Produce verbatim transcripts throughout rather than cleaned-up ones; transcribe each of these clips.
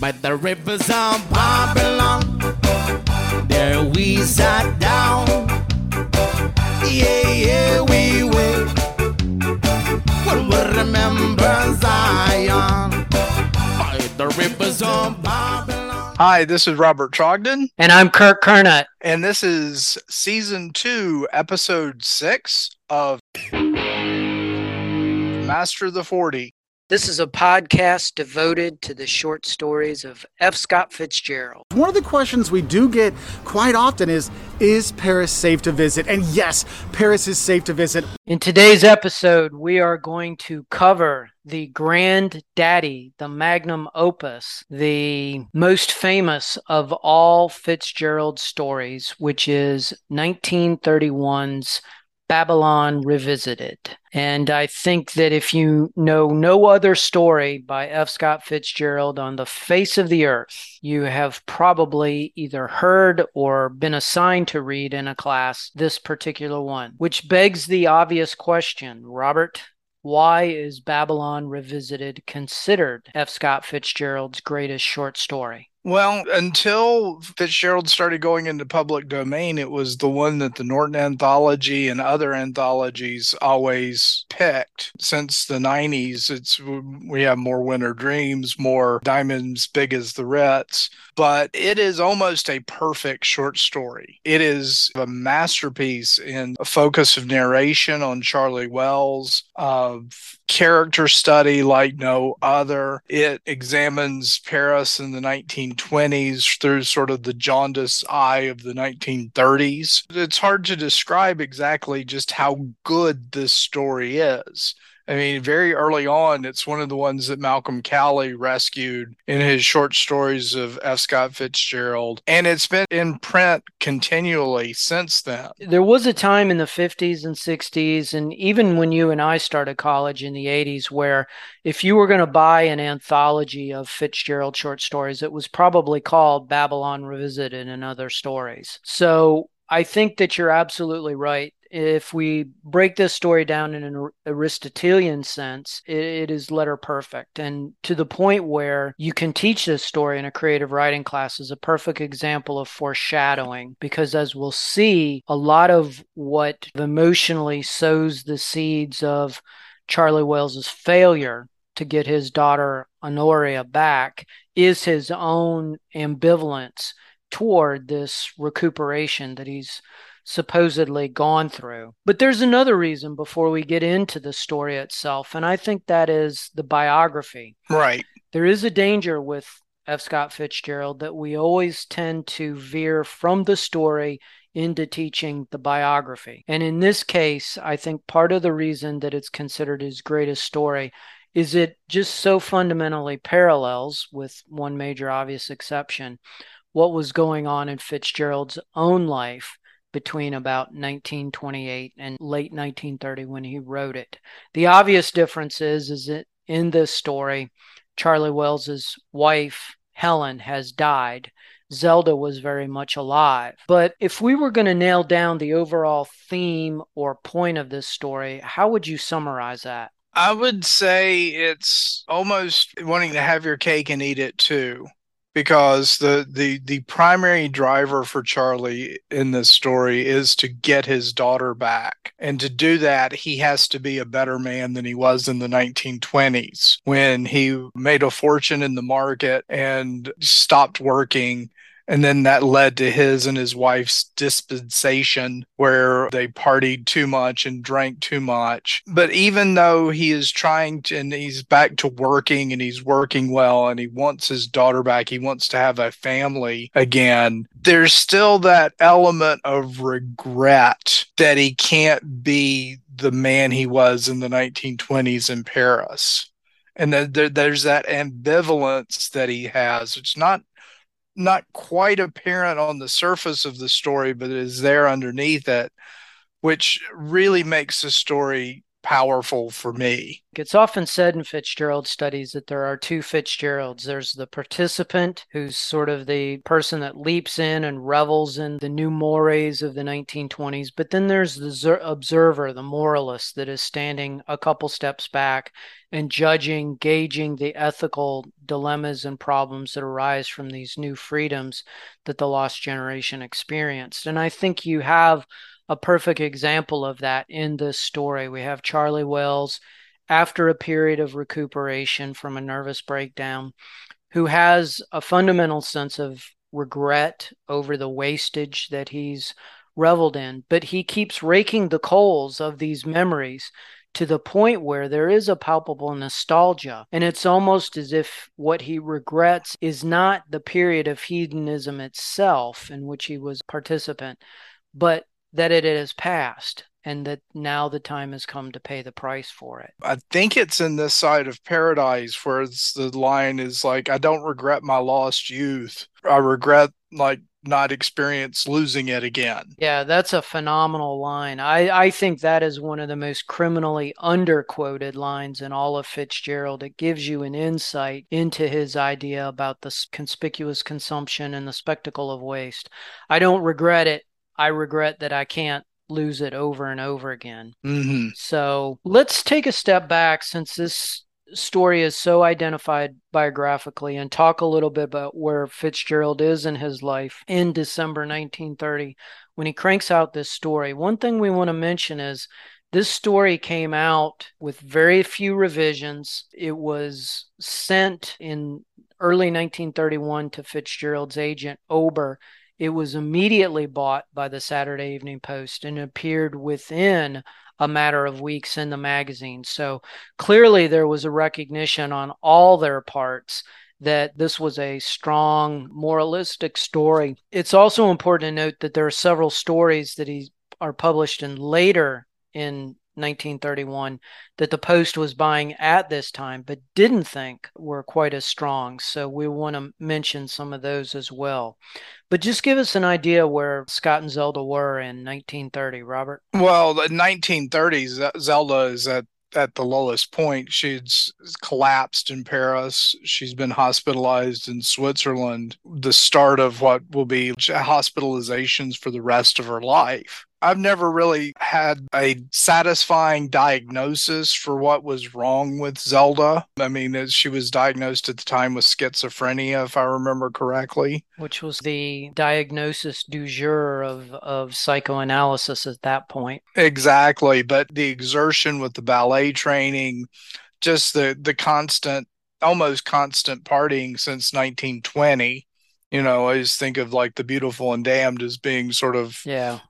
But the rivers of Babylon, there we sat down. Yeah, yeah, we will. Well, we'll remember Zion. By the rivers of Babylon. Hi, this is Robert Trogdon. And I'm Kirk Kurnat. And this is Season two, Episode six of Master the forty. This is a podcast devoted to the short stories of F. Scott Fitzgerald. One of the questions we do get quite often is, is Paris safe to visit? And yes, Paris is safe to visit. In today's episode, we are going to cover the granddaddy, the magnum opus, the most famous of all Fitzgerald stories, which is nineteen thirty-one's Babylon Revisited. And I think that if you know no other story by F. Scott Fitzgerald on the face of the earth, you have probably either heard or been assigned to read in a class this particular one, which begs the obvious question, Robert, why is Babylon Revisited considered F. Scott Fitzgerald's greatest short story? Well, until Fitzgerald started going into public domain, it was the one that the Norton Anthology and other anthologies always picked. Since the nineties, it's we have more Winter Dreams, more Diamonds Big as the Ritz, but it is almost a perfect short story. It is a masterpiece in a focus of narration on Charlie Wales, of character study like no other. It examines Paris in the nineteen twenties through sort of the jaundiced eye of the nineteen thirties. It's hard to describe exactly just how good this story is. I mean, very early on, it's one of the ones that Malcolm Cowley rescued in his short stories of F. Scott Fitzgerald, and it's been in print continually since then. There was a time in the fifties and sixties, and even when you and I started college in the eighties, where if you were going to buy an anthology of Fitzgerald short stories, it was probably called Babylon Revisited and Other Stories. So I think that you're absolutely right. If we break this story down in an Aristotelian sense, it, it is letter perfect. And to the point where you can teach this story in a creative writing class is a perfect example of foreshadowing, because as we'll see, a lot of what emotionally sows the seeds of Charlie Wales's failure to get his daughter Honoria back is his own ambivalence toward this recuperation that he's supposedly gone through. But there's another reason before we get into the story itself, and I think that is the biography. Right. There is a danger with F. Scott Fitzgerald that we always tend to veer from the story into teaching the biography. And in this case, I think part of the reason that it's considered his greatest story is it just so fundamentally parallels, with one major obvious exception, what was going on in Fitzgerald's own life between about nineteen twenty-eight and late nineteen thirty when he wrote it. The obvious difference is, is that in this story, Charlie Wales's wife, Helen, has died. Zelda was very much alive. But if we were going to nail down the overall theme or point of this story, how would you summarize that? I would say it's almost wanting to have your cake and eat it too. Because the, the, the primary driver for Charlie in this story is to get his daughter back. And to do that, he has to be a better man than he was in the nineteen twenties, when he made a fortune in the market and stopped working. And then that led to his and his wife's dispensation, where they partied too much and drank too much. But even though he is trying to, and he's back to working and he's working well and he wants his daughter back, he wants to have a family again, there's still that element of regret that he can't be the man he was in the nineteen twenties in Paris. And then there, there's that ambivalence that he has. It's not not quite apparent on the surface of the story, but is there underneath it, which really makes the story powerful for me. It's often said in Fitzgerald studies that there are two Fitzgeralds. There's the participant, who's sort of the person that leaps in and revels in the new mores of the nineteen twenties. But then there's the observer, the moralist, that is standing a couple steps back and judging, gauging the ethical dilemmas and problems that arise from these new freedoms that the lost generation experienced. And I think you have a perfect example of that in this story. We have Charlie Wales, after a period of recuperation from a nervous breakdown, who has a fundamental sense of regret over the wastage that he's reveled in. But he keeps raking the coals of these memories to the point where there is a palpable nostalgia. And it's almost as if what he regrets is not the period of hedonism itself in which he was a participant, but that it has passed and that now the time has come to pay the price for it. I think it's in This Side of Paradise where it's, the line is like, I don't regret my lost youth. I regret like not experience losing it again. Yeah, that's a phenomenal line. I, I think that is one of the most criminally underquoted lines in all of Fitzgerald. It gives you an insight into his idea about the conspicuous consumption and the spectacle of waste. I don't regret it. I regret that I can't lose it over and over again. Mm-hmm. So let's take a step back, since this story is so identified biographically, and talk a little bit about where Fitzgerald is in his life in December nineteen thirty when he cranks out this story. One thing we want to mention is this story came out with very few revisions. It was sent in early nineteen thirty-one to Fitzgerald's agent, Ober. It was immediately bought by the Saturday Evening Post and appeared within a matter of weeks in the magazine. So clearly there was a recognition on all their parts that this was a strong moralistic story. It's also important to note that there are several stories that he are published in later in nineteen thirty-one that the Post was buying at this time, but didn't think were quite as strong. So we want to mention some of those as well. But just give us an idea where Scott and Zelda were in nineteen thirty, Robert. Well, the nineteen thirties, Zelda is at, at the lowest point. She's collapsed in Paris. She's been hospitalized in Switzerland, the start of what will be hospitalizations for the rest of her life. I've never really had a satisfying diagnosis for what was wrong with Zelda. I mean, she was diagnosed at the time with schizophrenia, if I remember correctly. Which was the diagnosis du jour of, of psychoanalysis at that point. Exactly. But the exertion with the ballet training, just the, the constant, almost constant partying since nineteen twenty. You know, I just think of like The Beautiful and Damned as being sort of yeah,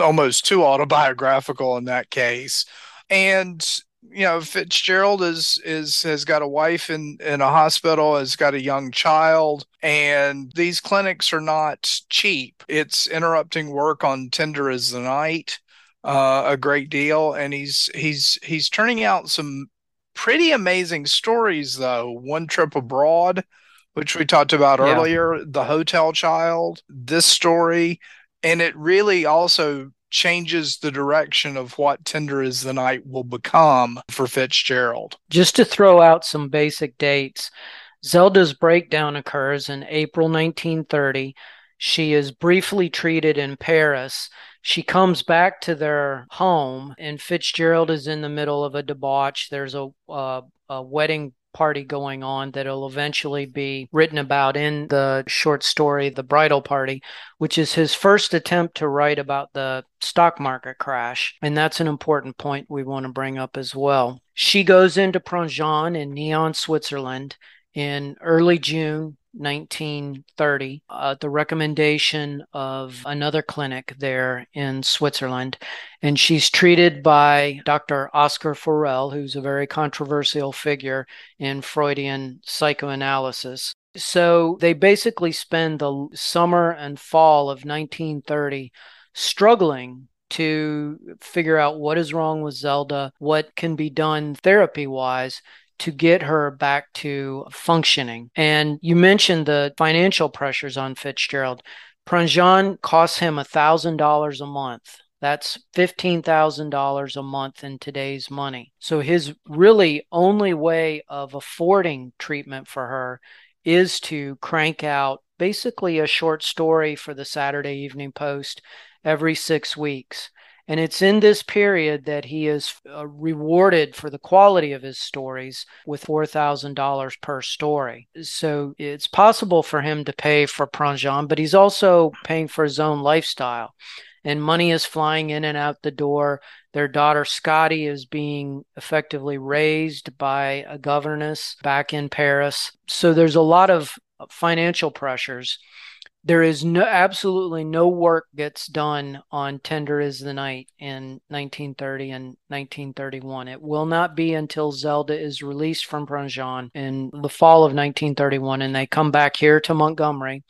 almost too autobiographical in that case. And, you know, Fitzgerald is is has got a wife in, in a hospital, has got a young child, and these clinics are not cheap. It's interrupting work on Tender Is the Night uh, a great deal. And he's he's he's turning out some pretty amazing stories, though. One Trip Abroad, which we talked about yeah. earlier, The Hotel Child, this story, and it really also changes the direction of what Tender Is the Night will become for Fitzgerald. Just to throw out some basic dates, Zelda's breakdown occurs in April nineteen thirty. She is briefly treated in Paris. She comes back to their home, and Fitzgerald is in the middle of a debauch. There's a, uh, a wedding party going on that'll eventually be written about in the short story The Bridal Party, which is his first attempt to write about the stock market crash. And that's an important point we want to bring up as well. She goes into Prangins in Neon, Switzerland in early June nineteen thirty at the recommendation of another clinic there in Switzerland. And she's treated by Doctor Oscar Forel, who's a very controversial figure in Freudian psychoanalysis. So they basically spend the summer and fall of nineteen thirty struggling to figure out what is wrong with Zelda, what can be done therapy-wise to get her back to functioning. And you mentioned the financial pressures on Fitzgerald. Prangins costs him one thousand dollars a month. That's fifteen thousand dollars a month in today's money. So his really only way of affording treatment for her is to crank out basically a short story for the Saturday Evening Post every six weeks. And it's in this period that he is uh, rewarded for the quality of his stories with four thousand dollars per story. So it's possible for him to pay for Prangins, but he's also paying for his own lifestyle. And money is flying in and out the door. Their daughter, Scotty, is being effectively raised by a governess back in Paris. So there's a lot of financial pressures. There is no, absolutely no work gets done on Tender Is the Night in nineteen thirty and nineteen thirty-one. It will not be until Zelda is released from Prangins in the fall of nineteen thirty-one, and they come back here to Montgomery,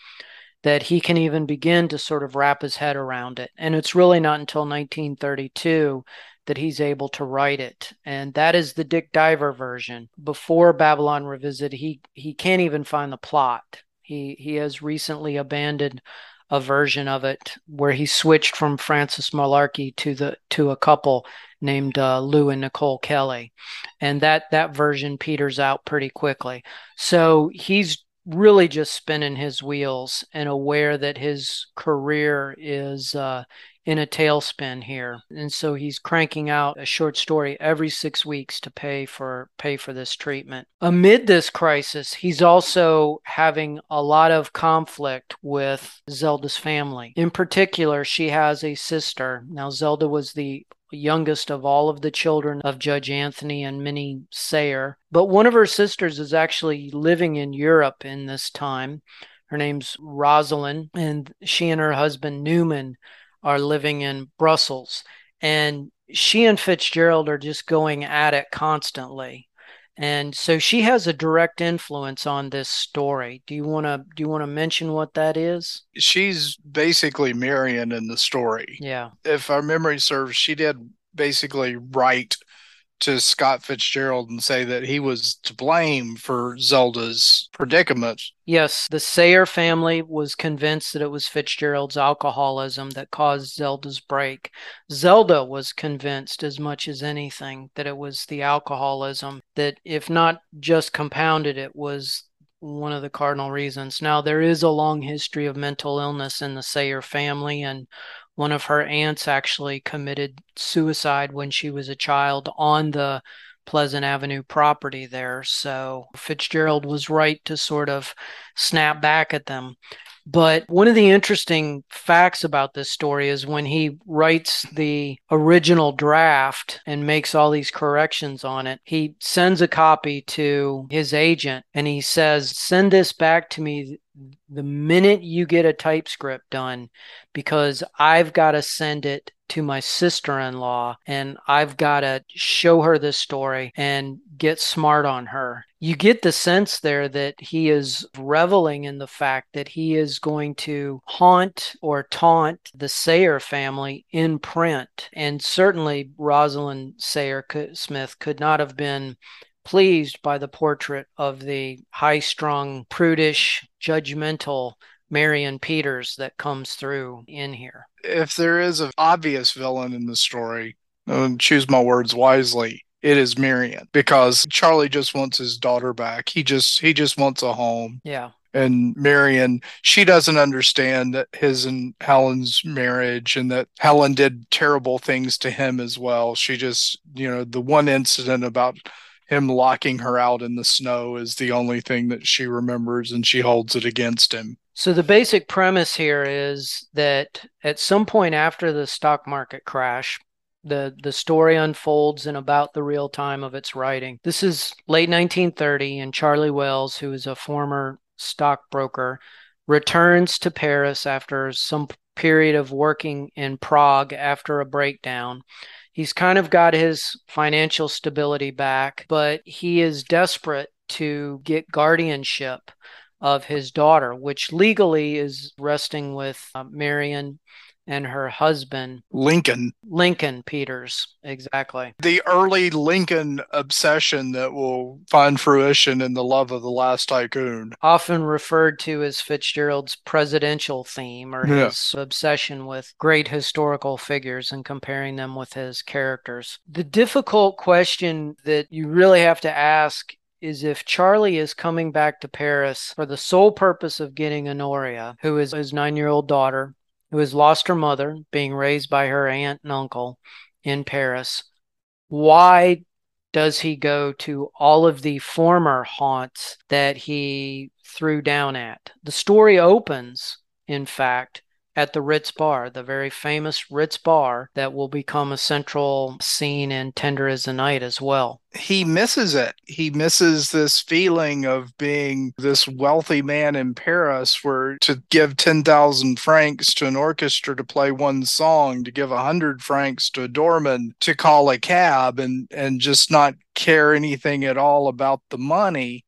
that he can even begin to sort of wrap his head around it. And it's really not until nineteen thirty-two that he's able to write it. And that is the Dick Diver version. Before Babylon Revisited, he, he can't even find the plot. He he has recently abandoned a version of it where he switched from Francis Malarkey to the to a couple named uh, Lou and Nicole Kelly, and that that version peters out pretty quickly. So he's really just spinning his wheels and aware that his career is uh, in a tailspin here, and so he's cranking out a short story every six weeks to pay for pay for this treatment. Amid this crisis, he's also having a lot of conflict with Zelda's family. In particular, she has a sister. Now, Zelda was the youngest of all of the children of Judge Anthony and Minnie Sayre, but one of her sisters is actually living in Europe in this time. Her name's Rosalind, and she and her husband Newman are living in Brussels, and she and Fitzgerald are just going at it constantly. And so she has a direct influence on this story. Do you want to do you want to mention what that is? She's basically Marion in the story. Yeah. If our memory serves, she did basically write to Scott Fitzgerald and say that he was to blame for Zelda's predicament. Yes, the Sayre family was convinced that it was Fitzgerald's alcoholism that caused Zelda's break. Zelda was convinced as much as anything that it was the alcoholism that, if not just compounded, it was one of the cardinal reasons. Now, there is a long history of mental illness in the Sayre family, and one of her aunts actually committed suicide when she was a child on the Pleasant Avenue property there. So Fitzgerald was right to sort of snap back at them. But one of the interesting facts about this story is when he writes the original draft and makes all these corrections on it, he sends a copy to his agent and he says, "Send this back to me the minute you get a typescript done, because I've got to send it to my sister-in-law and I've got to show her this story and get smart on her." You get the sense there that he is reveling in the fact that he is going to haunt or taunt the Sayre family in print. And certainly Rosalind Sayre Smith could not have been pleased by the portrait of the high-strung, prudish, judgmental Marion Peters that comes through in here. If there is an obvious villain in the story, and choose my words wisely, it is Marion, because Charlie just wants his daughter back. He just he just wants a home. Yeah. And Marion, she doesn't understand that his and Helen's marriage, and that Helen did terrible things to him as well. She just, you know, the one incident about him locking her out in the snow is the only thing that she remembers, and she holds it against him. So the basic premise here is that at some point after the stock market crash, the, the story unfolds in about the real time of its writing. This is late nineteen thirty, and Charlie Wales, who is a former stockbroker, returns to Paris after some period of working in Prague after a breakdown. He's kind of got his financial stability back, but he is desperate to get guardianship of his daughter, which legally is resting with uh, Marion and her husband. Lincoln. Lincoln Peters, exactly. The early Lincoln obsession that will find fruition in The Love of the Last Tycoon. Often referred to as Fitzgerald's presidential theme, or yeah. his obsession with great historical figures and comparing them with his characters. The difficult question that you really have to ask is if Charlie is coming back to Paris for the sole purpose of getting Honoria, who is his nine-year-old daughter, who has lost her mother, being raised by her aunt and uncle in Paris, why does he go to all of the former haunts that he threw down at? The story opens, in fact, at the Ritz Bar, the very famous Ritz Bar that will become a central scene in Tender Is the Night as well. He misses it. He misses this feeling of being this wealthy man in Paris, where to give ten thousand francs to an orchestra to play one song, to give one hundred francs to a doorman to call a cab, and, and just not care anything at all about the money.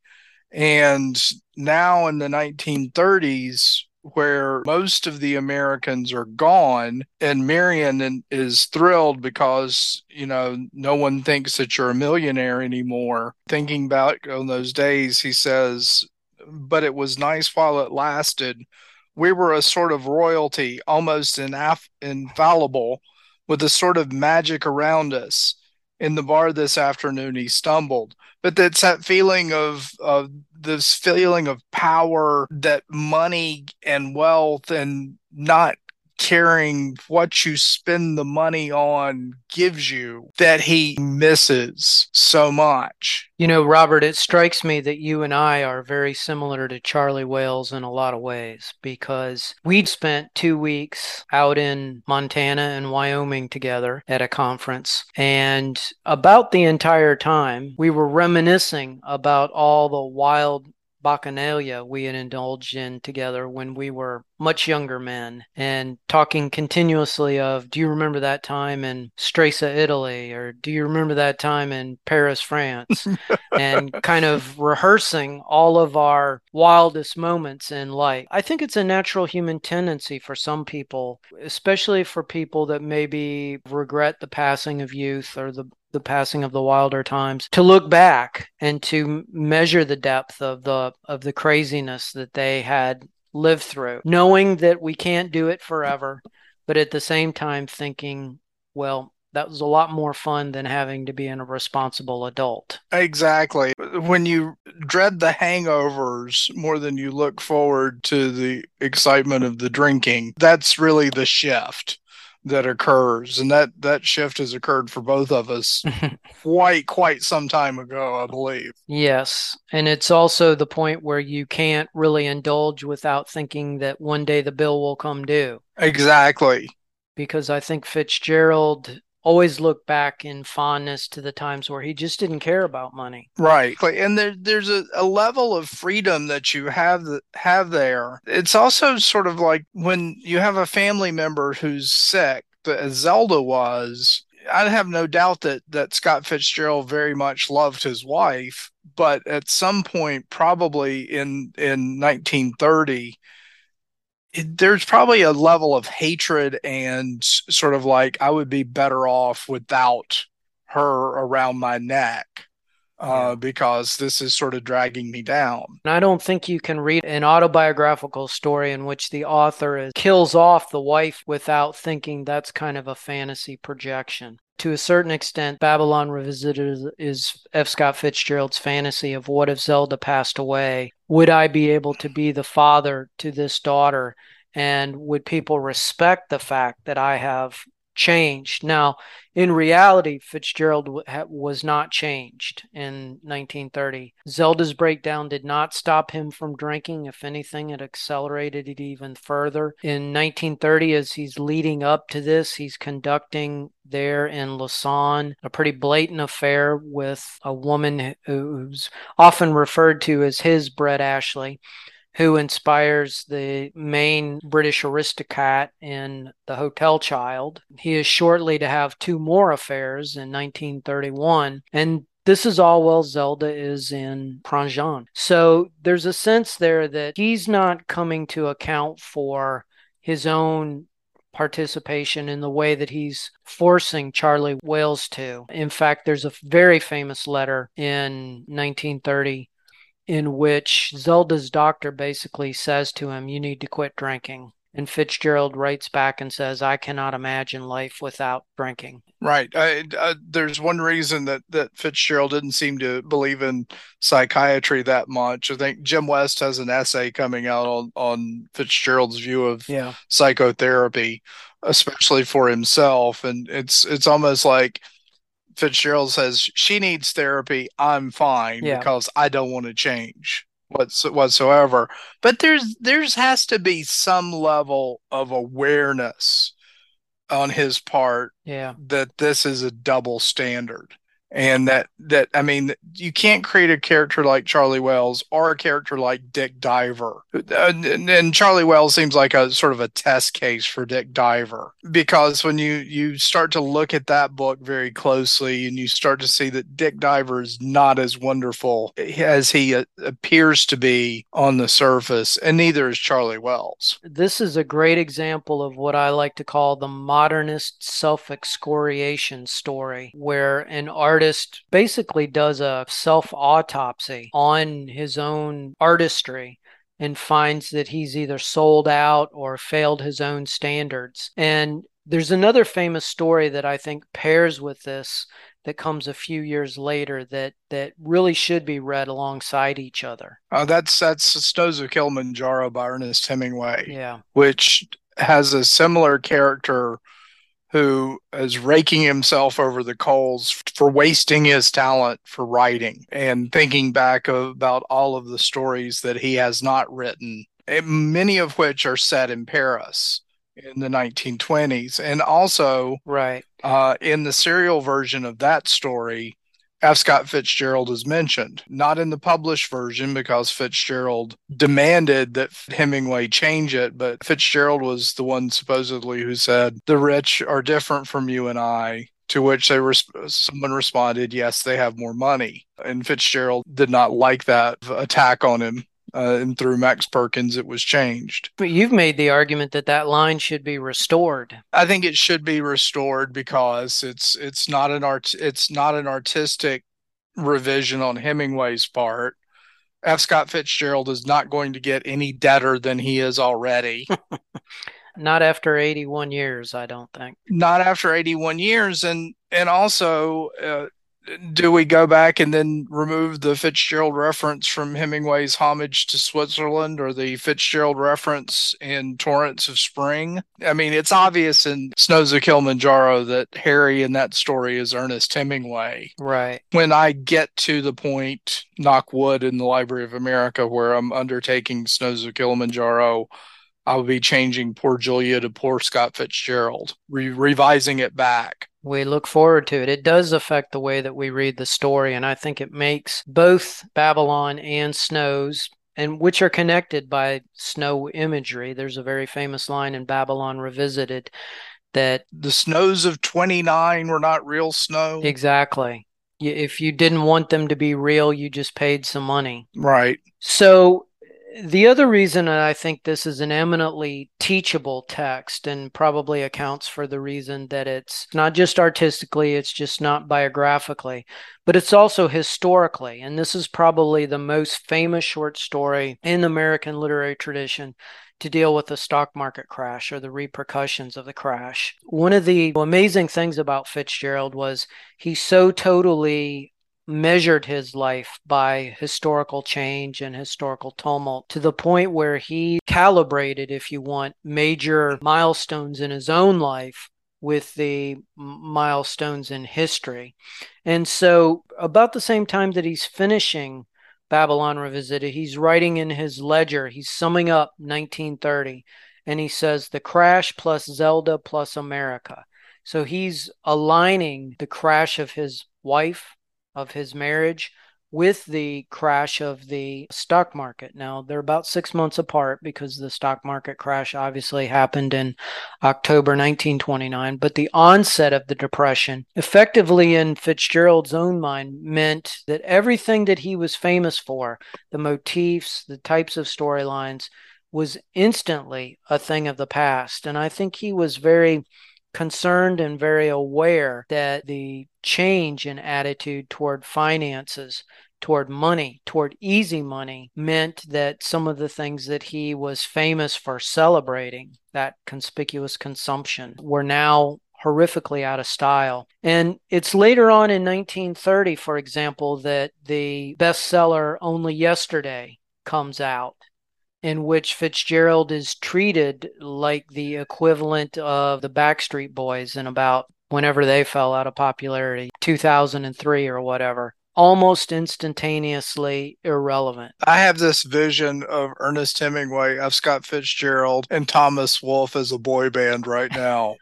And now in the nineteen thirties, where most of the Americans are gone, and Marion is thrilled because, you know, no one thinks that you're a millionaire anymore. Thinking back on those days, he says, but it was nice while it lasted. We were a sort of royalty, almost inaf- infallible, with a sort of magic around us. In the bar this afternoon, he stumbled. But that's that feeling of, of this feeling of power, that money and wealth and not caring what you spend the money on gives you, that he misses so much. You know, Robert, it strikes me that you and I are very similar to Charlie Wales in a lot of ways, because we'd spent two weeks out in Montana and Wyoming together at a conference, and about the entire time we were reminiscing about all the wild bacchanalia we had indulged in together when we were much younger men, and talking continuously of, do you remember that time in Stresa, Italy, or do you remember that time in Paris, France, and kind of rehearsing all of our wildest moments in life. I think it's a natural human tendency for some people, especially for people that maybe regret the passing of youth or the the passing of the wilder times, to look back and to measure the depth of the of the craziness that they had lived through, knowing that we can't do it forever, but at the same time thinking, well, that was a lot more fun than having to be in a responsible adult. Exactly. When you dread the hangovers more than you look forward to the excitement of the drinking, that's really the shift that occurs, and that that shift has occurred for both of us quite quite some time ago, I believe. Yes, and it's also the point where you can't really indulge without thinking that one day the bill will come due. Exactly. Because I think Fitzgerald always looked back in fondness to the times where he just didn't care about money. Right. And there, there's a, a level of freedom that you have have there. It's also sort of like when you have a family member who's sick, as Zelda was. I have no doubt that, that Scott Fitzgerald very much loved his wife, but at some point, probably in in nineteen thirty, there's probably a level of hatred and sort of like, I would be better off without her around my neck uh, yeah. because this is sort of dragging me down. And I don't think you can read an autobiographical story in which the author is, kills off the wife without thinking that's kind of a fantasy projection. To a certain extent, Babylon Revisited is F. Scott Fitzgerald's fantasy of, what if Zelda passed away? Would I be able to be the father to this daughter? And would people respect the fact that I have changed? Now, in reality, Fitzgerald w- ha- was not changed in nineteen thirty. Zelda's breakdown did not stop him from drinking. If anything, it accelerated it even further. In nineteen thirty, as he's leading up to this, he's conducting there in Lausanne a pretty blatant affair with a woman who's often referred to as his Bret Ashley, who inspires the main British aristocrat in The Hotel Child. He is shortly to have two more affairs in nineteen thirty-one. And this is all while Zelda is in Prangins. So there's a sense there that he's not coming to account for his own participation in the way that he's forcing Charlie Wales to. In fact, there's a very famous letter in nineteen thirty in which Zelda's doctor basically says to him, you need to quit drinking. And Fitzgerald writes back and says, I cannot imagine life without drinking. Right. I, I, there's one reason that, that Fitzgerald didn't seem to believe in psychiatry that much. I think Jim West has an essay coming out on, on Fitzgerald's view of yeah. psychotherapy, especially for himself. And it's it's almost like Fitzgerald says, she needs therapy. I'm fine yeah. because I don't want to change whatsoever. But there's there's has to be some level of awareness on his part yeah. that this is a double standard, and that that I mean, you can't create a character like Charlie Wales or a character like Dick Diver, and, and, and Charlie Wales seems like a sort of a test case for Dick Diver, because when you you start to look at that book very closely and you start to see that Dick Diver is not as wonderful as he a- appears to be on the surface, and neither is Charlie Wales. This is a great example of what I like to call the modernist self-excoriation story, where an art artist basically does a self-autopsy on his own artistry and finds that he's either sold out or failed his own standards. And there's another famous story that I think pairs with this that comes a few years later that that really should be read alongside each other. Uh, that's, that's Snows of Kilimanjaro by Ernest Hemingway, yeah, which has a similar character who is raking himself over the coals for wasting his talent for writing and thinking back about all of the stories that he has not written, many of which are set in Paris in the nineteen twenties. And also, right. uh, in the serial version of that story, F. Scott Fitzgerald is mentioned, not in the published version because Fitzgerald demanded that Hemingway change it, but Fitzgerald was the one supposedly who said, the rich are different from you and I, to which they res- someone responded, yes, they have more money. And Fitzgerald did not like that attack on him. Uh, and through Max Perkins, it was changed. But you've made the argument that that line should be restored. I think it should be restored because it's it's not an art it's not an artistic revision on Hemingway's part. F. Scott Fitzgerald is not going to get any better than he is already. Not after eighty-one years, I don't think. Not after eighty-one years, and and also. Uh, Do we go back and then remove the Fitzgerald reference from Hemingway's Homage to Switzerland or the Fitzgerald reference in Torrents of Spring? I mean, it's obvious in Snows of Kilimanjaro that Harry in that story is Ernest Hemingway. Right. When I get to the point, knock wood, in the Library of America where I'm undertaking Snows of Kilimanjaro, I'll be changing Poor Julia to Poor Scott Fitzgerald, re- revising it back. We look forward to it. It does affect the way that we read the story, and I think it makes both Babylon and Snows, and which are connected by snow imagery. There's a very famous line in Babylon Revisited that the snows of twenty-nine were not real snow. Exactly. If you didn't want them to be real, you just paid some money. Right. So the other reason that I think this is an eminently teachable text, and probably accounts for the reason that it's not just artistically, it's just not biographically, but it's also historically. And this is probably the most famous short story in the American literary tradition to deal with the stock market crash or the repercussions of the crash. One of the amazing things about Fitzgerald was he so totally measured his life by historical change and historical tumult to the point where he calibrated, if you want, major milestones in his own life with the milestones in history. And so about the same time that he's finishing Babylon Revisited, he's writing in his ledger, he's summing up nineteen thirty, and he says, the crash plus Zelda plus America. So he's aligning the crash of his wife, of his marriage, with the crash of the stock market. Now, they're about six months apart because the stock market crash obviously happened in October nineteen twenty-nine, but the onset of the Depression effectively in Fitzgerald's own mind meant that everything that he was famous for, the motifs, the types of storylines, was instantly a thing of the past. And I think he was very concerned and very aware that the change in attitude toward finances, toward money, toward easy money, meant that some of the things that he was famous for celebrating, that conspicuous consumption, were now horrifically out of style. And it's later on in nineteen thirty, for example, that the bestseller Only Yesterday comes out, in which Fitzgerald is treated like the equivalent of the Backstreet Boys in about whenever they fell out of popularity, two thousand three or whatever. Almost instantaneously irrelevant. I have this vision of Ernest Hemingway, F. Scott Fitzgerald, and Thomas Wolfe as a boy band right now.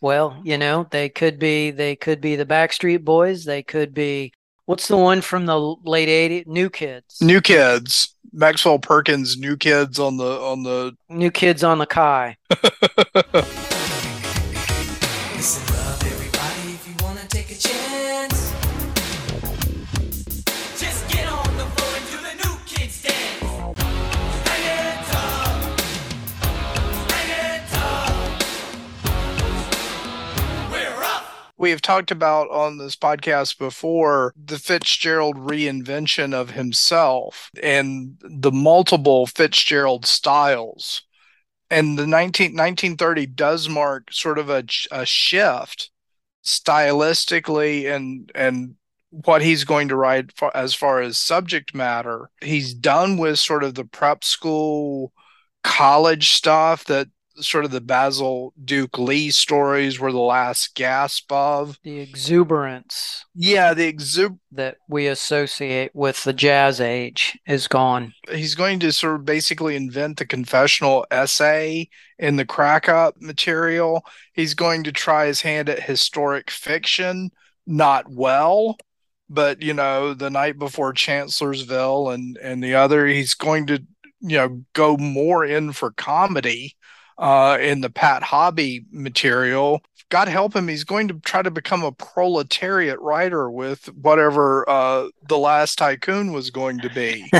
Well, you know, they could be they could be the Backstreet Boys. They could be, what's the one from the late eighties? New Kids. New Kids. Maxwell Perkins' New Kids on the on the New Kids on the Kai. Listen up, everybody, if you want to take a chance. We have talked about on this podcast before the Fitzgerald reinvention of himself and the multiple Fitzgerald styles. And the nineteen, nineteen thirty does mark sort of a, a shift stylistically and and what he's going to write for, as far as subject matter. He's done with sort of the prep school, college stuff that sort of the Basil Duke Lee stories were the last gasp of. The exuberance. Yeah, the exuberance that we associate with the Jazz Age is gone. He's going to sort of basically invent the confessional essay in the crack-up material. He's going to try his hand at historic fiction, not well, but, you know, The Night Before Chancellorsville and, and the other. He's going to, you know, go more in for comedy. Uh, in the Pat Hobby material, God help him, he's going to try to become a proletariat writer with whatever uh, The Last Tycoon was going to be.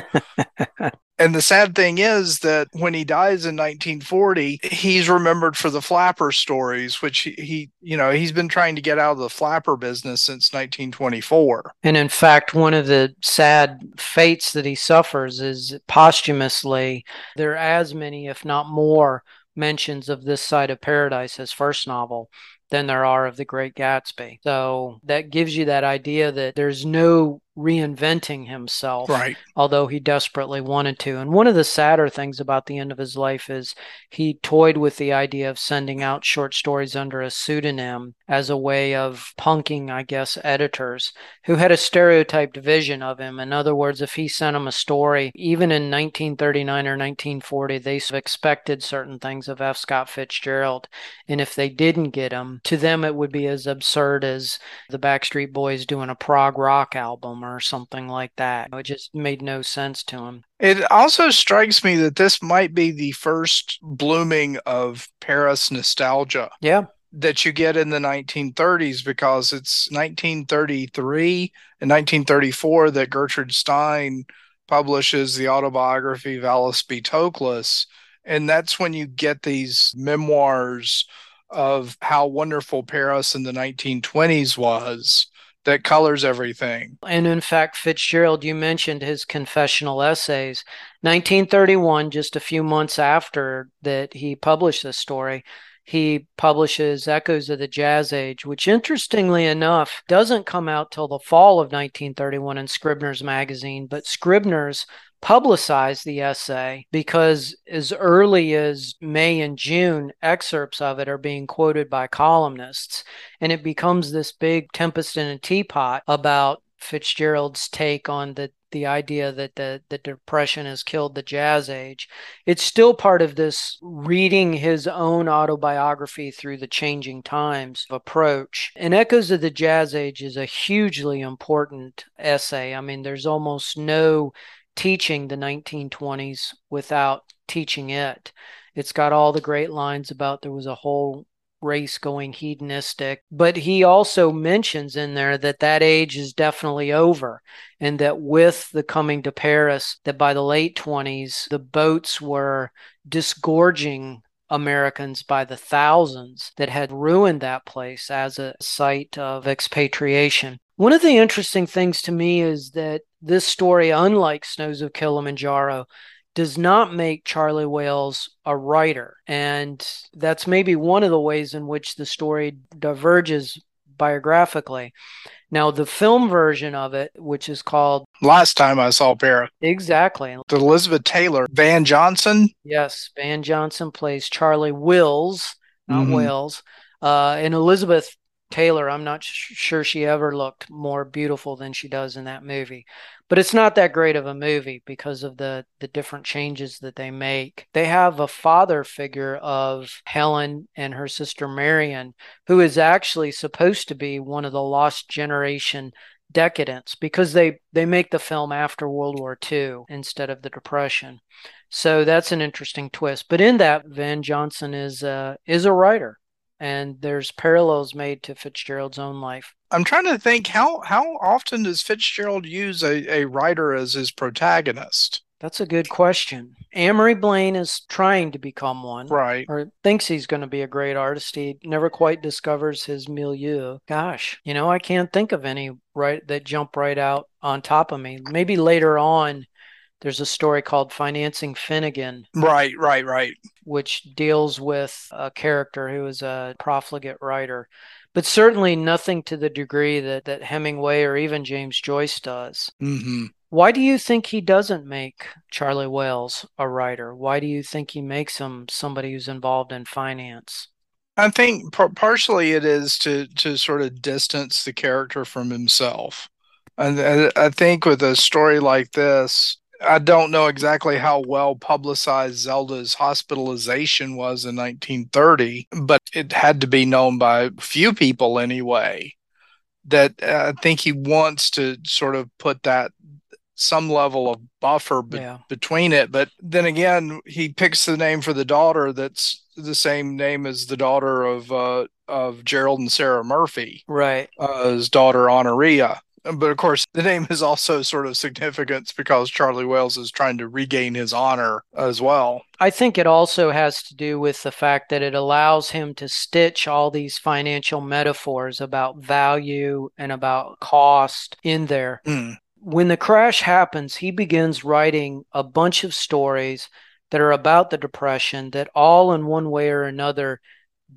And the sad thing is that when he dies in nineteen forty, he's remembered for the flapper stories, which he, he, you know, he's been trying to get out of the flapper business since nineteen twenty-four. And in fact, one of the sad fates that he suffers is posthumously, there are as many, if not more, mentions of This Side of Paradise, his first novel, than there are of The Great Gatsby. So that gives you that idea that there's no reinventing himself, right? Although he desperately wanted to. And one of the sadder things about the end of his life is he toyed with the idea of sending out short stories under a pseudonym as a way of punking, I guess, editors who had a stereotyped vision of him. In other words, if he sent them a story, even in nineteen thirty-nine or nineteen forty, they expected certain things of F. Scott Fitzgerald. And if they didn't get them, to them it would be as absurd as the Backstreet Boys doing a prog rock album or something like that. It just made no sense to him. It also strikes me that this might be the first blooming of Paris nostalgia. Yeah. That you get in the nineteen thirties, because it's nineteen thirty-three and nineteen thirty-four that Gertrude Stein publishes the autobiography of Alice B. Toklas. And that's when you get these memoirs of how wonderful Paris in the nineteen twenties was. That colors everything. And in fact, Fitzgerald, you mentioned his confessional essays. nineteen thirty-one, just a few months after that he published this story, he publishes Echoes of the Jazz Age, which interestingly enough doesn't come out till the fall of nineteen thirty-one in Scribner's magazine, but Scribner's publicized the essay because as early as May and June, excerpts of it are being quoted by columnists, and it becomes this big tempest in a teapot about Fitzgerald's take on the the idea that the, the Depression has killed the Jazz Age. It's still part of this reading his own autobiography through the changing times approach. And Echoes of the Jazz Age is a hugely important essay. I mean, there's almost no teaching the nineteen twenties without teaching it. It's got all the great lines about there was a whole race going hedonistic. But he also mentions in there that that age is definitely over, and that with the coming to Paris, that by the late twenties, the boats were disgorging Americans by the thousands that had ruined that place as a site of expatriation. One of the interesting things to me is that this story, unlike Snows of Kilimanjaro, does not make Charlie Wales a writer. And that's maybe one of the ways in which the story diverges biographically. Now, the film version of it, which is called Last Time I Saw Paris. Exactly. The Elizabeth Taylor, Van Johnson. Yes, Van Johnson plays Charlie Wills, not mm-hmm. Wales. Uh, and Elizabeth Taylor, I'm not sh- sure she ever looked more beautiful than she does in that movie. But it's not that great of a movie because of the, the different changes that they make. They have a father figure of Helen and her sister Marion, who is actually supposed to be one of the lost generation decadents, because they, they make the film after World War Two instead of the Depression. So that's an interesting twist. But in that, Van Johnson is uh, is a writer. And there's parallels made to Fitzgerald's own life. I'm trying to think, how how often does Fitzgerald use a, a writer as his protagonist? That's a good question. Amory Blaine is trying to become one. Right. Or thinks he's going to be a great artist. He never quite discovers his milieu. Gosh, you know, I can't think of any right that jump right out on top of me. Maybe later on, there's a story called Financing Finnegan. Right, right, right. Which deals with a character who is a profligate writer. But certainly nothing to the degree that, that Hemingway or even James Joyce does. Mm-hmm. Why do you think he doesn't make Charlie Wales a writer? Why do you think he makes him somebody who's involved in finance? I think par- partially it is to, to sort of distance the character from himself. And, and I think with a story like this, I don't know exactly how well publicized Zelda's hospitalization was in nineteen thirty, but it had to be known by few people anyway, that uh, I think he wants to sort of put that some level of buffer be- yeah. between it. But then again, he picks the name for the daughter that's the same name as the daughter of uh, of Gerald and Sarah Murphy, right? Uh, his daughter Honoria. But of course, the name is also sort of significant because Charlie Wales is trying to regain his honor as well. I think it also has to do with the fact that it allows him to stitch all these financial metaphors about value and about cost in there. Mm. When the crash happens, he begins writing a bunch of stories that are about the Depression that all in one way or another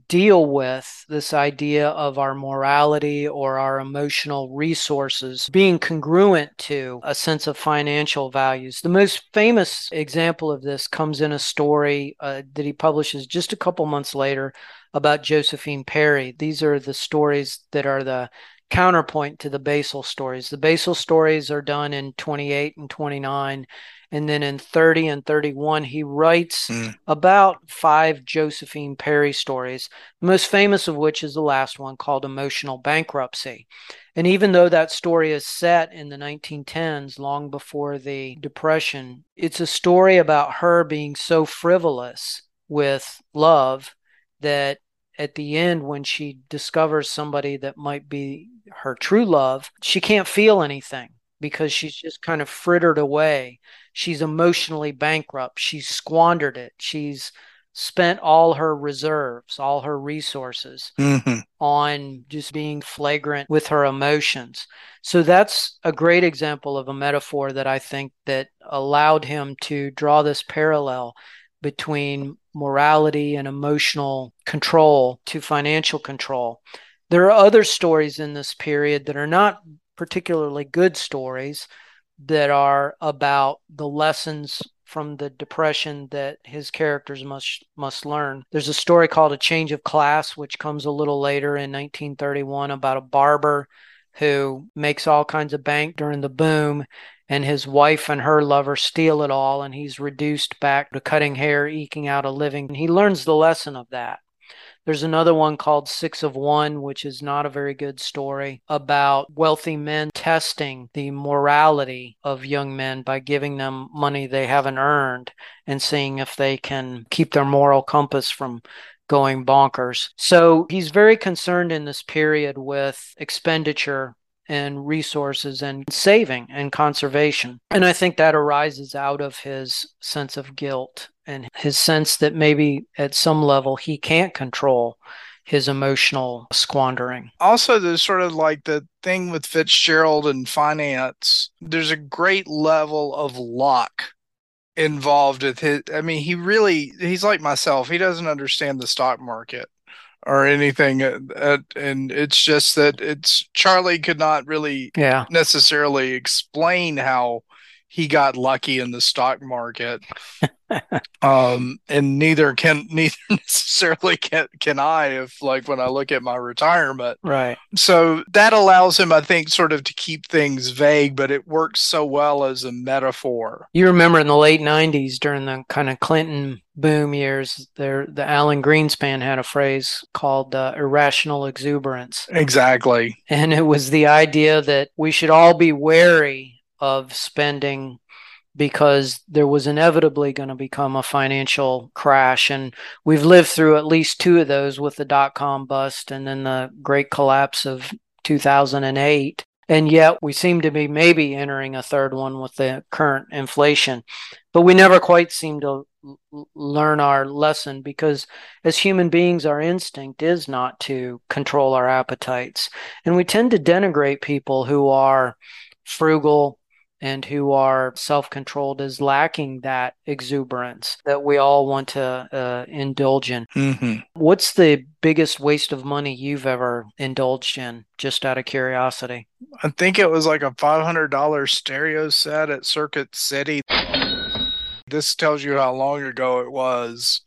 deal with this idea of our morality or our emotional resources being congruent to a sense of financial values. The most famous example of this comes in a story uh, that he publishes just a couple months later about Josephine Perry. These are the stories that are the counterpoint to the Basel stories. The Basel stories are done in twenty-eight and twenty-nine. And then in thirty and thirty-one, he writes mm. about five Josephine Perry stories, the most famous of which is the last one called Emotional Bankruptcy. And even though that story is set in the nineteen tens, long before the Depression, it's a story about her being so frivolous with love that at the end, when she discovers somebody that might be her true love, she can't feel anything, because she's just kind of frittered away. She's emotionally bankrupt. She's squandered it. She's spent all her reserves, all her resources mm-hmm. on just being flagrant with her emotions. So that's a great example of a metaphor that I think that allowed him to draw this parallel between morality and emotional control to financial control. There are other stories in this period that are not particularly good stories that are about the lessons from the Depression that his characters must must learn. There's a story called A Change of Class, which comes a little later in nineteen thirty-one, about a barber who makes all kinds of bank during the boom, and his wife and her lover steal it all, and he's reduced back to cutting hair, eking out a living. And he learns the lesson of that. There's another one called Six of One, which is not a very good story, about wealthy men testing the morality of young men by giving them money they haven't earned and seeing if they can keep their moral compass from going bonkers. So he's very concerned in this period with expenditure and resources and saving and conservation. And I think that arises out of his sense of guilt and his sense that maybe at some level he can't control his emotional squandering. Also, there's sort of like the thing with Fitzgerald and finance. There's a great level of luck involved with his. I mean, he really, he's like myself. He doesn't understand the stock market or anything. And it's just that it's Charlie could not really yeah. necessarily explain how he got lucky in the stock market. um, and neither can, neither necessarily can, can I, if like when I look at my retirement. Right. So that allows him, I think, sort of to keep things vague, but it works so well as a metaphor. You remember in the late nineties during the kind of Clinton boom years, there, the Alan Greenspan had a phrase called uh, irrational exuberance. Exactly. And it was the idea that we should all be wary of spending because there was inevitably going to become a financial crash. And we've lived through at least two of those with the dot-com bust and then the great collapse of two thousand eight. And yet we seem to be maybe entering a third one with the current inflation. But we never quite seem to l- learn our lesson because as human beings, our instinct is not to control our appetites. And we tend to denigrate people who are frugal and who are self-controlled is lacking that exuberance that we all want to uh, indulge in. Mm-hmm. What's the biggest waste of money you've ever indulged in, just out of curiosity? I think it was like a five hundred dollars stereo set at Circuit City. This tells you how long ago it was.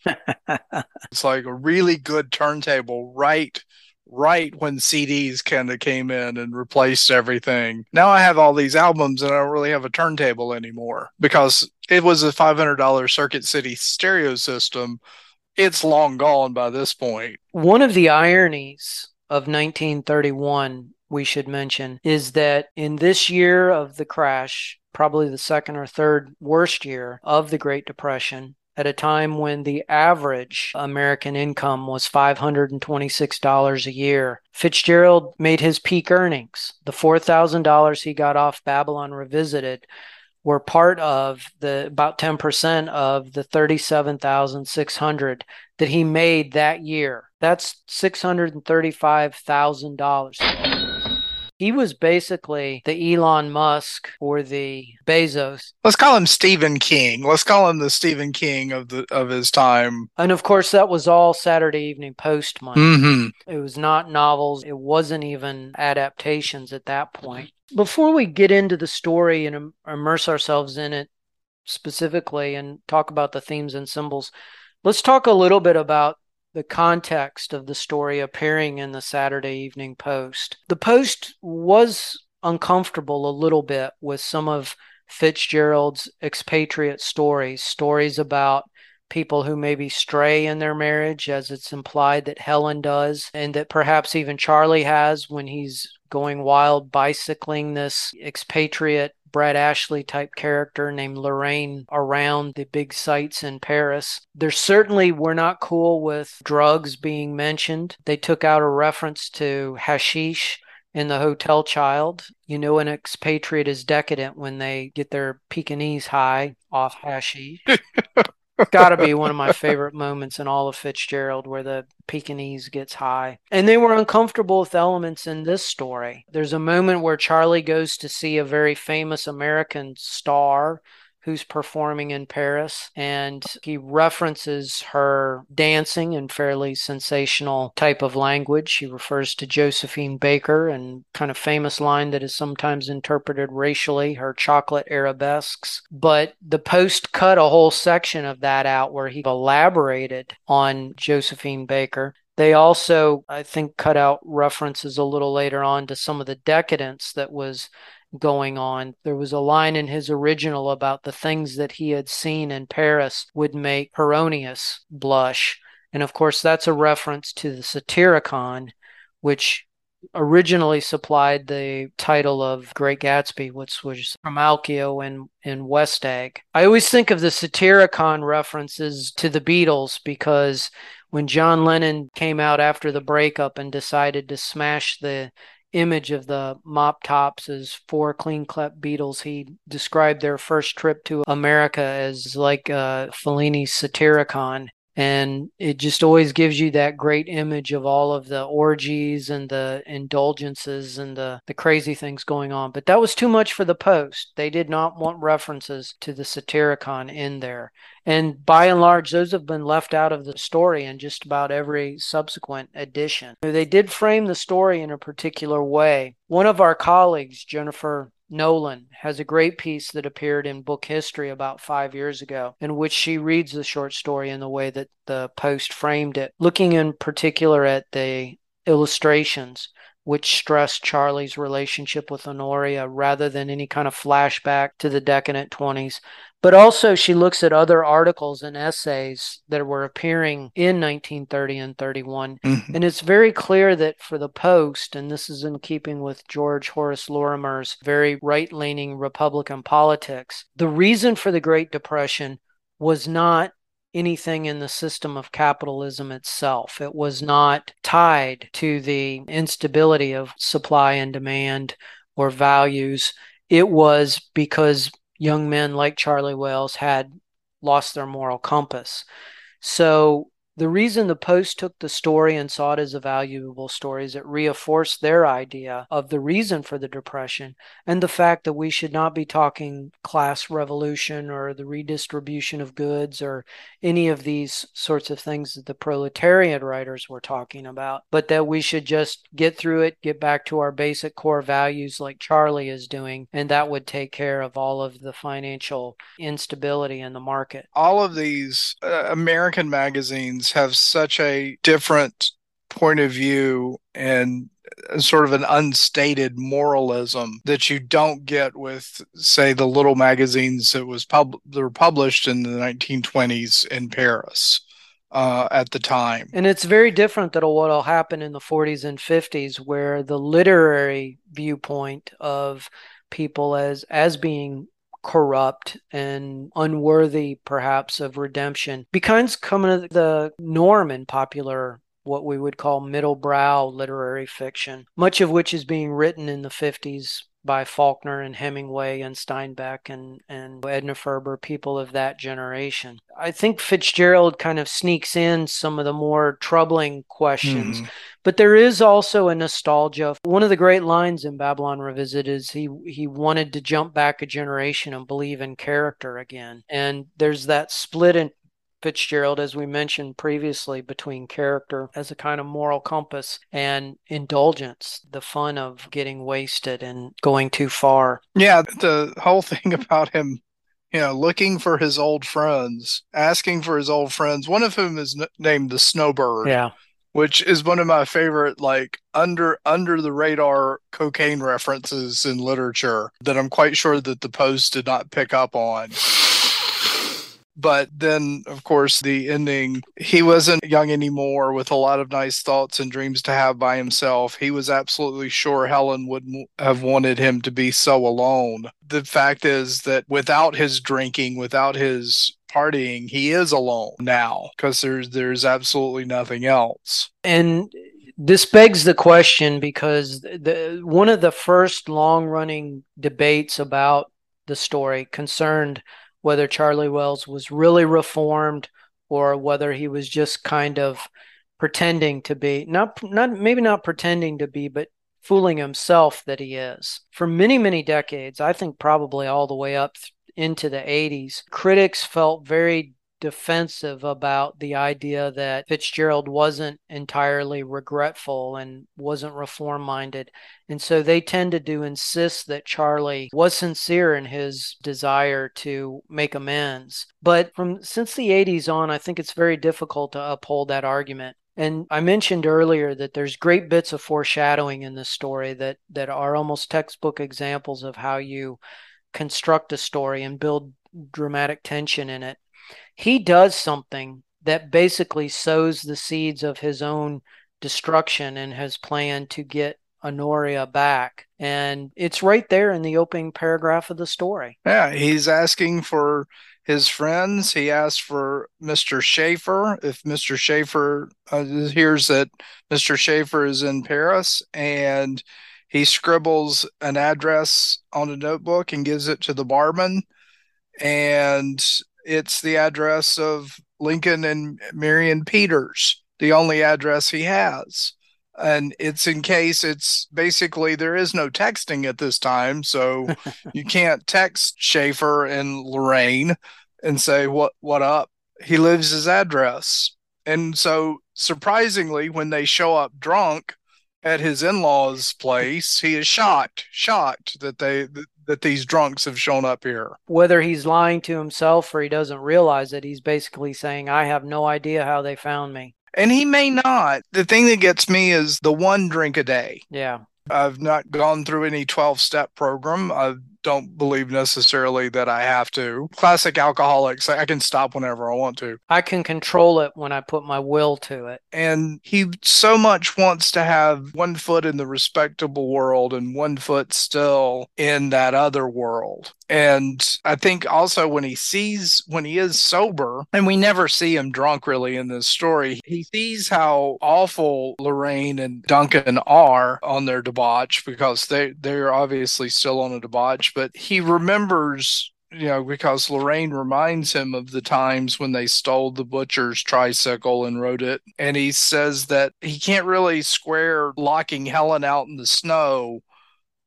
It's like a really good turntable, right? Right when C Ds kind of came in and replaced everything. Now I have all these albums and I don't really have a turntable anymore because it was a five hundred dollars Circuit City stereo system. It's long gone by this point. One of the ironies of nineteen thirty-one, we should mention, is that in this year of the crash, probably the second or third worst year of the Great Depression, at a time when the average American income was five hundred twenty-six dollars a year, Fitzgerald made his peak earnings. The four thousand dollars he got off Babylon Revisited were part of the about ten percent of the thirty-seven thousand six hundred dollars that he made that year. That's six hundred thirty-five thousand dollars. He was basically the Elon Musk or the Bezos. Let's call him Stephen King. Let's call him the Stephen King of the of his time. And of course, that was all Saturday Evening Post money. Mm-hmm. It was not novels. It wasn't even adaptations at that point. Before we get into the story and immerse ourselves in it specifically and talk about the themes and symbols, let's talk a little bit about the context of the story appearing in the Saturday Evening Post. The Post was uncomfortable a little bit with some of Fitzgerald's expatriate stories, stories about people who maybe stray in their marriage, as it's implied that Helen does, and that perhaps even Charlie has when he's going wild bicycling this expatriate Brad Ashley type character named Lorraine around the big sites in Paris. There certainly were not cool with drugs being mentioned. They took out a reference to hashish in The Hotel Child. You know, an expatriate is decadent when they get their Pekingese high off hashish. It's got to be one of my favorite moments in all of Fitzgerald where the Pekingese gets high. And they were uncomfortable with elements in this story. There's a moment where Charlie goes to see a very famous American star who's performing in Paris, and he references her dancing in fairly sensational type of language. He refers to Josephine Baker and kind of famous line that is sometimes interpreted racially, her chocolate arabesques. But the Post cut a whole section of that out where he elaborated on Josephine Baker. They also, I think, cut out references a little later on to some of the decadence that was going on. There was a line in his original about the things that he had seen in Paris would make Herodias blush. And of course, that's a reference to The Satyricon, which originally supplied the title of Great Gatsby, which was from Alkio and, and Westag. I always think of the Satyricon references to the Beatles because when John Lennon came out after the breakup and decided to smash the image of the Mop Tops as four clean-cut Beatles, he described their first trip to America as like uh, Fellini's Satyricon. And it just always gives you that great image of all of the orgies and the indulgences and the, the crazy things going on. But that was too much for the Post. They did not want references to the Satyricon in there. And by and large, those have been left out of the story in just about every subsequent edition. They did frame the story in a particular way. One of our colleagues, Jennifer Nolan, has a great piece that appeared in Book History about five years ago, in which she reads the short story in the way that the Post framed it, looking in particular at the illustrations, which stress Charlie's relationship with Honoria rather than any kind of flashback to the decadent twenties. But also she looks at other articles and essays that were appearing in nineteen thirty and thirty-one. Mm-hmm. And it's very clear that for the Post, and this is in keeping with George Horace Lorimer's very right-leaning Republican politics, the reason for the Great Depression was not anything in the system of capitalism itself. It was not tied to the instability of supply and demand or values. It was because young men like Charlie Wales had lost their moral compass. So the reason the Post took the story and saw it as a valuable story is it reinforced their idea of the reason for the Depression and the fact that we should not be talking class revolution or the redistribution of goods or any of these sorts of things that the proletariat writers were talking about, but that we should just get through it, get back to our basic core values like Charlie is doing, and that would take care of all of the financial instability in the market. All of these uh, American magazines have such a different point of view and sort of an unstated moralism that you don't get with, say, the little magazines that was pub- that were published in the nineteen twenties in Paris uh, at the time. And it's very different than what'll happen in the forties and fifties, where the literary viewpoint of people as as being corrupt and unworthy, perhaps, of redemption becomes coming to the norm in popular, what we would call middle brow literary fiction, much of which is being written in the fifties by Faulkner and Hemingway and Steinbeck and, and Edna Ferber, people of that generation. I think Fitzgerald kind of sneaks in some of the more troubling questions, mm-hmm. but there is also a nostalgia. One of the great lines in Babylon Revisited is he, he wanted to jump back a generation and believe in character again. And there's that split in Fitzgerald, as we mentioned previously, between character as a kind of moral compass and indulgence, the fun of getting wasted and going too far. Yeah, the whole thing about him, you know, looking for his old friends, asking for his old friends, one of whom is n- named the Snowbird. Yeah. Which is one of my favorite, like, under under the radar cocaine references in literature that I'm quite sure that the Post did not pick up on. But then, of course, the ending, he wasn't young anymore with a lot of nice thoughts and dreams to have by himself. He was absolutely sure Helen wouldn't have wanted him to be so alone. The fact is that without his drinking, without his partying, he is alone now because there's, there's absolutely nothing else. And this begs the question because the, one of the first long-running debates about the story concerned whether Charlie Wales was really reformed or whether he was just kind of pretending to be, not not maybe not pretending to be, but fooling himself that he is. For many, many decades, I think probably all the way up th- into the eighties, critics felt very defensive about the idea that Fitzgerald wasn't entirely regretful and wasn't reform-minded. And so they tended to insist that Charlie was sincere in his desire to make amends. But from since the eighties on, I think it's very difficult to uphold that argument. And I mentioned earlier that there's great bits of foreshadowing in this story that, that are almost textbook examples of how you construct a story and build dramatic tension in it. He does something that basically sows the seeds of his own destruction and his plan to get Honoria back. And it's right there in the opening paragraph of the story. Yeah, he's asking for his friends. He asked for Mister Schaefer. If Mister Schaefer uh, hears that Mister Schaefer is in Paris, and he scribbles an address on a notebook and gives it to the barman. And it's the address of Lincoln and Marion Peters, the only address he has. And it's in case it's basically there is no texting at this time. So you can't text Schaefer and Lorraine and say, what, what up? He leaves his address. And so surprisingly, when they show up drunk at his in-laws' place, he is shocked, shocked that they, that these drunks have shown up here. Whether he's lying to himself or he doesn't realize it, he's basically saying, I have no idea how they found me. And he may not. The thing that gets me is the one drink a day. Yeah. I've not gone through any twelve-step program. I don't believe necessarily that I have to. Classic alcoholics, I can stop whenever I want to. I can control it when I put my will to it. And he so much wants to have one foot in the respectable world and one foot still in that other world. And I think also when he sees, when he is sober, and we never see him drunk really in this story, he sees how awful Lorraine and Duncan are on their debauch, because they, they're obviously still on a debauch, but he remembers, you know, because Lorraine reminds him of the times when they stole the butcher's tricycle and rode it. And he says that he can't really square locking Helen out in the snow,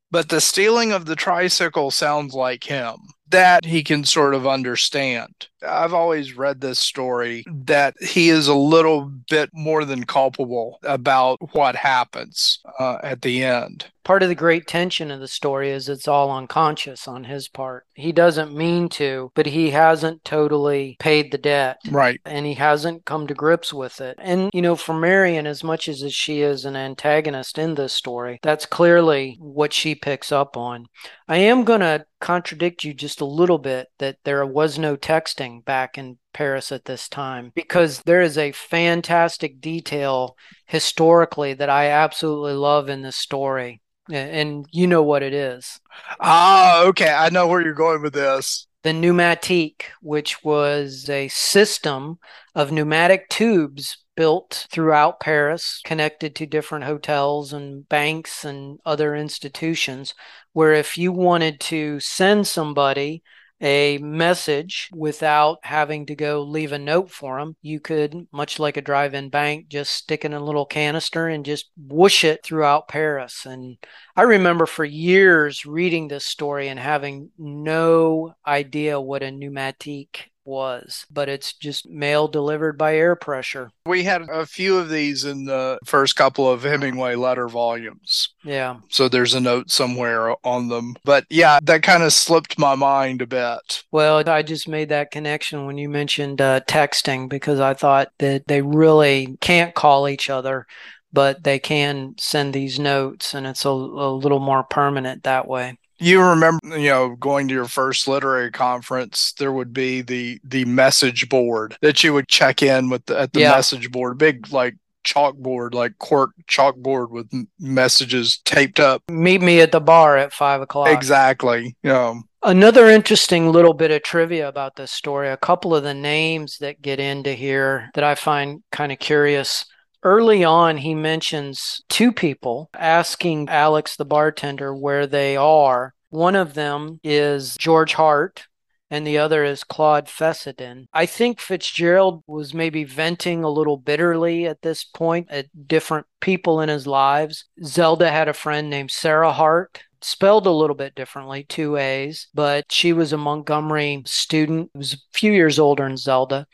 but the stealing of the tricycle sounds like him. That he can sort of understand. I've always read this story that he is a little bit more than culpable about what happens uh, at the end. Part of the great tension of the story is it's all unconscious on his part. He doesn't mean to, but he hasn't totally paid the debt. Right. And he hasn't come to grips with it. And, you know, for Marion, as much as she is an antagonist in this story, that's clearly what she picks up on. I am going to contradict you just a little bit that there was no texting back in Paris at this time, because there is a fantastic detail historically that I absolutely love in this story. And you know what it is. Ah, okay. I know where you're going with this. The pneumatique, which was a system of pneumatic tubes built throughout Paris, connected to different hotels and banks and other institutions, where if you wanted to send somebody a message without having to go leave a note for them, you could, much like a drive-in bank, just stick in a little canister and just whoosh it throughout Paris. And I remember for years reading this story and having no idea what a pneumatique was, but it's just mail delivered by air pressure. We had a few of these in the first couple of Hemingway letter volumes. Yeah. So there's a note somewhere on them. But yeah, that kind of slipped my mind a bit. Well, I just made that connection when you mentioned uh, texting, because I thought that they really can't call each other, but they can send these notes, and it's a, a little more permanent that way. You remember, you know, going to your first literary conference, there would be the the message board that you would check in with the, at the yeah. message board, big like chalkboard, like cork chalkboard with messages taped up. Meet me at the bar at five o'clock. Exactly. You know. Another interesting little bit of trivia about this story, a couple of the names that get into here that I find kind of curious. Early on, he mentions two people asking Alex, the bartender, where they are. One of them is George Hart, and the other is Claude Fessenden. I think Fitzgerald was maybe venting a little bitterly at this point at different people in his lives. Zelda had a friend named Sarah Hart, spelled a little bit differently, two A's, but she was a Montgomery student, was a few years older than Zelda.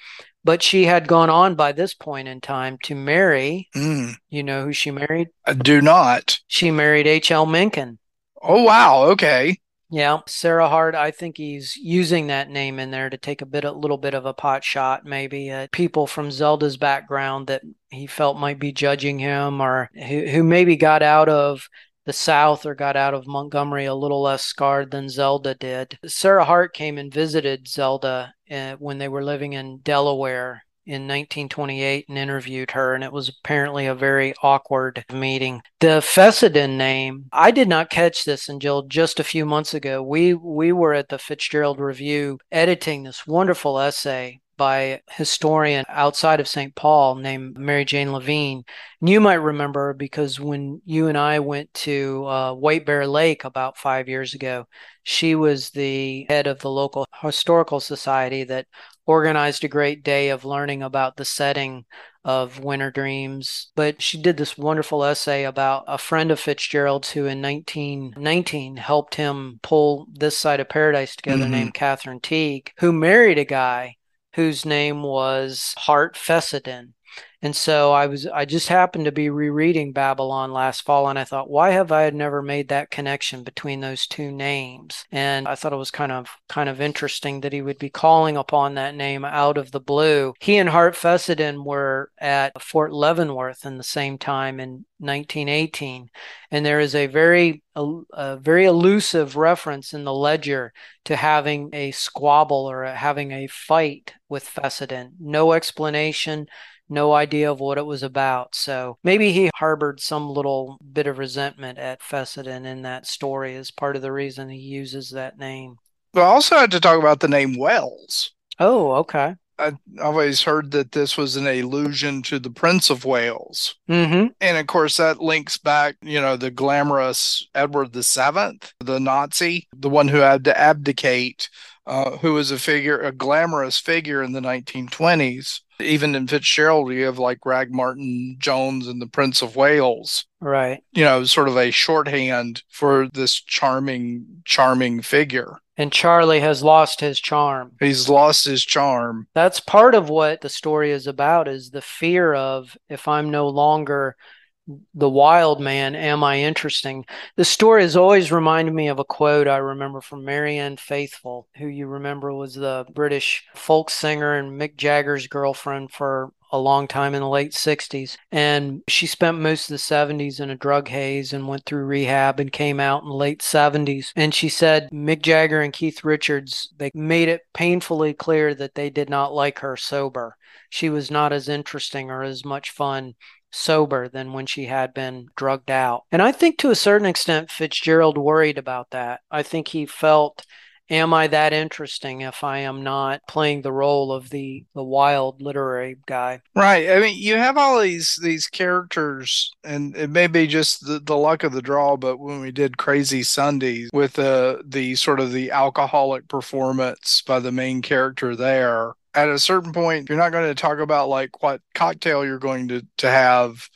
But she had gone on by this point in time to marry, mm. you know who she married? I do not. She married H L Mencken. Oh, wow. Okay. Yeah. Sarah Hart, I think he's using that name in there to take a bit, a little bit of a pot shot, maybe at people from Zelda's background that he felt might be judging him, or who, who maybe got out of the South or got out of Montgomery a little less scarred than Zelda did. Sarah Hart came and visited Zelda uh, when they were living in Delaware in nineteen twenty-eight and interviewed her, and it was apparently a very awkward meeting. The Fessenden name, I did not catch this until just a few months ago. We we were at the Fitzgerald Review editing this wonderful essay by a historian outside of Saint Paul named Mary Jane Levine. And you might remember because when you and I went to uh, White Bear Lake about five years ago, she was the head of the local historical society that organized a great day of learning about the setting of Winter Dreams. But she did this wonderful essay about a friend of Fitzgerald's who in nineteen nineteen helped him pull This Side of Paradise together, mm-hmm. named Catherine Teague, who married a guy whose name was Hart Fessenden. And so I was I just happened to be rereading Babylon last fall, and I thought, why have I never made that connection between those two names? And I thought it was kind of kind of interesting that he would be calling upon that name out of the blue. He and Hart Fessenden were at Fort Leavenworth in the same time in nineteen eighteen, and there is a very a, a very elusive reference in the ledger to having a squabble or having a fight with Fessenden. No explanation. No idea of what it was about. So maybe he harbored some little bit of resentment at Fessenden in that story as part of the reason he uses that name. But I also had to talk about the name Wales. Oh, okay. I always heard that this was an allusion to the Prince of Wales. Mm-hmm. And of course, that links back, you know, the glamorous Edward the Seventh, the Nazi, the one who had to abdicate, uh, who was a figure, a glamorous figure in the nineteen twenties. Even in Fitzgerald, you have like Rag Martin Jones and the Prince of Wales. Right. You know, sort of a shorthand for this charming, charming figure. And Charlie has lost his charm. He's lost his charm. That's part of what the story is about, is the fear of, if I'm no longer the wild man, am I interesting? The story has always reminded me of a quote I remember from Marianne Faithfull, who you remember was the British folk singer and Mick Jagger's girlfriend for a long time in the late sixties. And she spent most of the seventies in a drug haze and went through rehab and came out in the late seventies. And she said Mick Jagger and Keith Richards, they made it painfully clear that they did not like her sober. She was not as interesting or as much fun sober than when she had been drugged out. And I think to a certain extent, Fitzgerald worried about that. I think he felt, am I that interesting if I am not playing the role of the, the wild literary guy? Right. I mean, you have all these these characters, and it may be just the, the luck of the draw, but when we did Crazy Sundays with uh, the sort of the alcoholic performance by the main character there, at a certain point, you're not going to talk about like what cocktail you're going to, to have.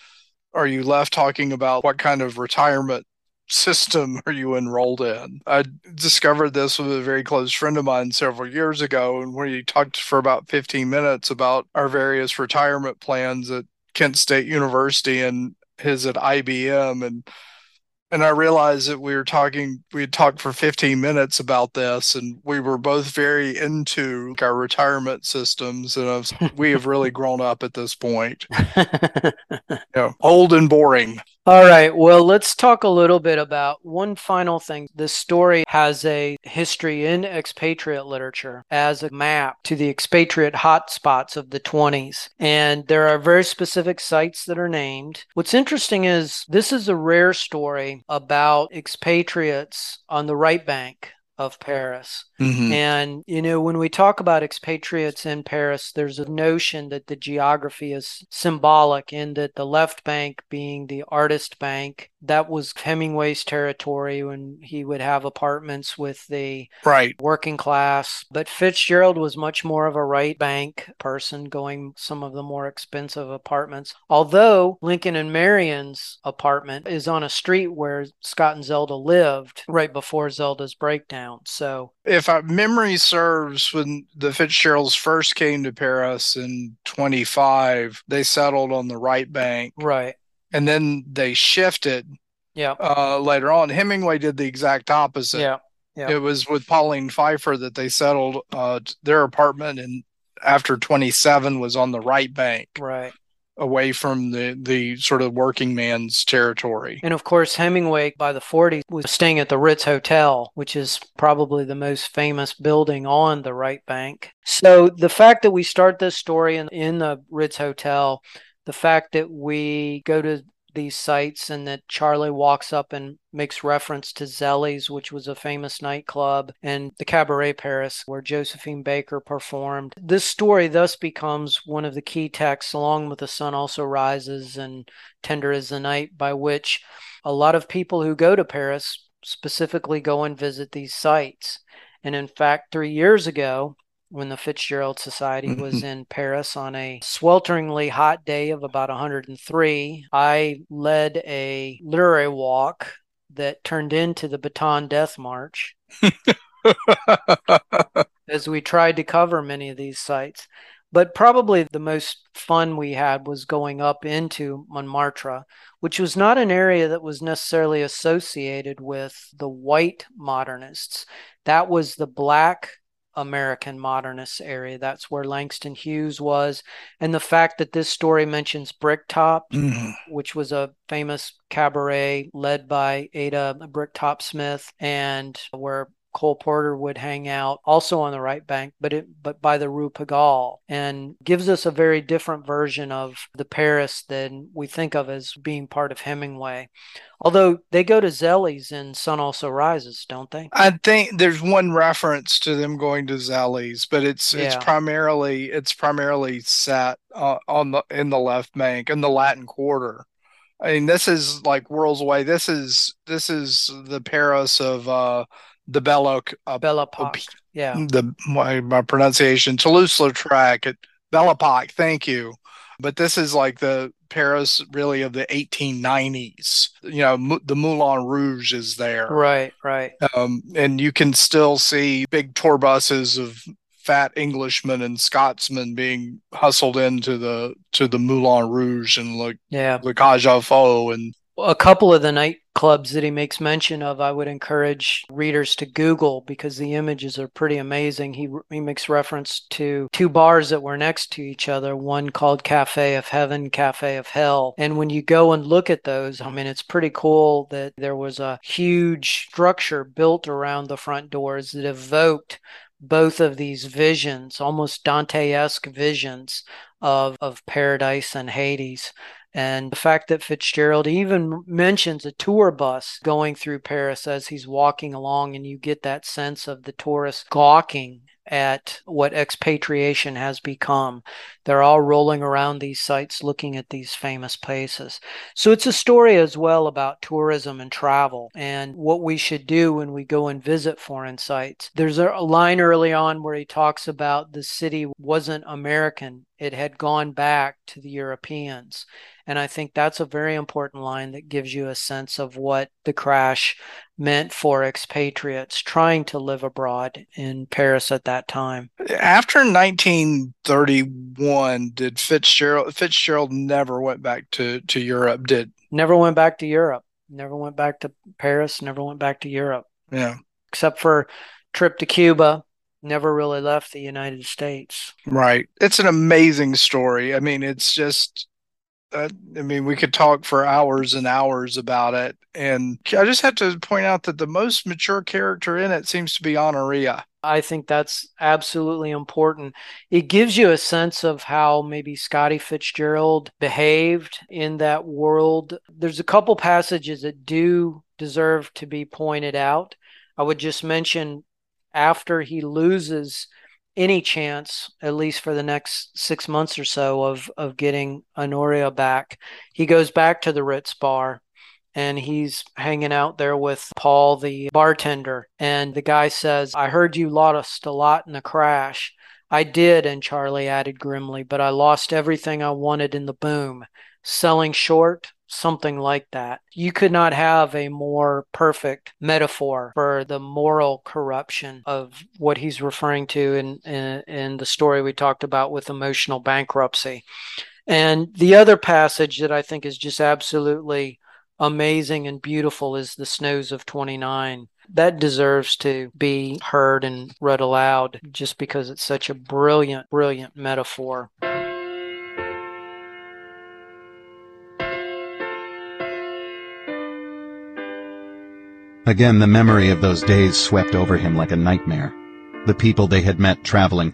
Are you left talking about what kind of retirement system are you enrolled in? I discovered this with a very close friend of mine several years ago, and we talked for about fifteen minutes about our various retirement plans at Kent State University and his at I B M, and and I realized that we were talking we had talked for fifteen minutes about this, and we were both very into our retirement systems, and I've, we have really grown up at this point. You know, old and boring. All right. Well, let's talk a little bit about one final thing. This story has a history in expatriate literature as a map to the expatriate hotspots of the twenties. And there are very specific sites that are named. What's interesting is this is a rare story about expatriates on the right bank of Paris. Mm-hmm. And, you know, when we talk about expatriates in Paris, there's a notion that the geography is symbolic in that the left bank being the artist bank, that was Hemingway's territory when he would have apartments with the right working class. But Fitzgerald was much more of a right bank person, going some of the more expensive apartments. Although Lincoln and Marion's apartment is on a street where Scott and Zelda lived right before Zelda's breakdown. So, if our memory serves, when the Fitzgeralds first came to Paris in twenty-five, they settled on the right bank, right, and then they shifted. Yeah. Uh, later on, Hemingway did the exact opposite. Yeah. Yeah. It was with Pauline Pfeiffer that they settled uh, their apartment, and after twenty-seven was on the right bank. Right. away from the, the sort of working man's territory. And of course, Hemingway by the forties was staying at the Ritz Hotel, which is probably the most famous building on the right bank. So the fact that we start this story in, in the Ritz Hotel, the fact that we go to these sites and that Charlie walks up and makes reference to Zellies, which was a famous nightclub, and the Cabaret Paris, where Josephine Baker performed. This story thus becomes one of the key texts, along with The Sun Also Rises and Tender Is the Night, by which a lot of people who go to Paris specifically go and visit these sites. And in fact, three years ago, when the Fitzgerald Society was in Paris on a swelteringly hot day of about one hundred three, I led a literary walk that turned into the Baton Death March as we tried to cover many of these sites. But probably the most fun we had was going up into Montmartre, which was not an area that was necessarily associated with the white modernists. That was the black American modernist area. That's where Langston Hughes was. And the fact that this story mentions Bricktop, mm. which was a famous cabaret led by Ada Bricktop Smith, and where Cole Porter would hang out, also on the right bank, but it, but by the Rue Pigalle, and gives us a very different version of the Paris than we think of as being part of Hemingway. Although they go to Zellies in Sun Also Rises, don't they? I think there's one reference to them going to Zellies, but it's yeah. it's primarily it's primarily set uh, on the in the left bank in the Latin Quarter. I mean, this is like worlds away. This is this is the Paris of. Uh, The Belle uh, Belle Epoque, yeah. The my, my pronunciation, Toulouse-Lautrec, Belle Epoque. Thank you. But this is like the Paris, really, of the eighteen nineties. You know, m- the Moulin Rouge is there, right, right. Um, and you can still see big tour buses of fat Englishmen and Scotsmen being hustled into the to the Moulin Rouge and like yeah, Le Cage aux Folles and. A couple of the nightclubs that he makes mention of, I would encourage readers to Google because the images are pretty amazing. He he makes reference to two bars that were next to each other, one called Cafe of Heaven, Cafe of Hell. And when you go and look at those, I mean, it's pretty cool that there was a huge structure built around the front doors that evoked both of these visions, almost Dante-esque visions of, of paradise and Hades. And the fact that Fitzgerald even mentions a tour bus going through Paris as he's walking along, and you get that sense of the tourists gawking at what expatriation has become. They're all rolling around these sites looking at these famous places. So it's a story as well about tourism and travel and what we should do when we go and visit foreign sites. There's a line early on where he talks about the city wasn't American. It had gone back to the Europeans. And I think that's a very important line that gives you a sense of what the crash meant for expatriates trying to live abroad in Paris at that time. After nineteen thirty-one, did Fitzgerald Fitzgerald never went back to, to Europe, did? Never went back to Europe. Never went back to Paris, never went back to Europe. Yeah. Except for trip to Cuba. Never really left the United States. Right. It's an amazing story. I mean, it's just... I mean, we could talk for hours and hours about it. And I just have to point out that the most mature character in it seems to be Honoria. I think that's absolutely important. It gives you a sense of how maybe Scotty Fitzgerald behaved in that world. There's a couple passages that do deserve to be pointed out. I would just mention after he loses any chance, at least for the next six months or so, of of getting Honoria back. He goes back to the Ritz bar, and he's hanging out there with Paul, the bartender. And the guy says, "I heard you lost a lot in the crash." "I did," and Charlie added grimly, "but I lost everything I wanted in the boom. Selling short." Something like that. You could not have a more perfect metaphor for the moral corruption of what he's referring to in, in, in the story we talked about with emotional bankruptcy. And the other passage that I think is just absolutely amazing and beautiful is the Snows of twenty-nine. That deserves to be heard and read aloud just because it's such a brilliant, brilliant metaphor. Again the memory of those days swept over him like a nightmare. The people they had met traveling,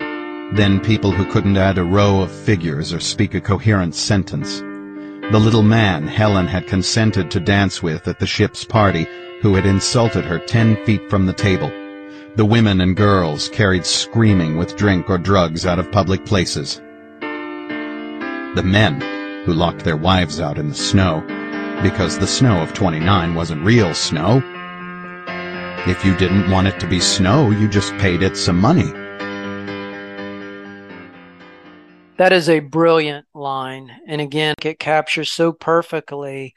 then people who couldn't add a row of figures or speak a coherent sentence. The little man Helen had consented to dance with at the ship's party, who had insulted her ten feet from the table. The women and girls carried screaming with drink or drugs out of public places. The men, who locked their wives out in the snow, because the snow of twenty-nine wasn't real snow. If you didn't want it to be snow, you just paid it some money. That is a brilliant line, and again, it captures so perfectly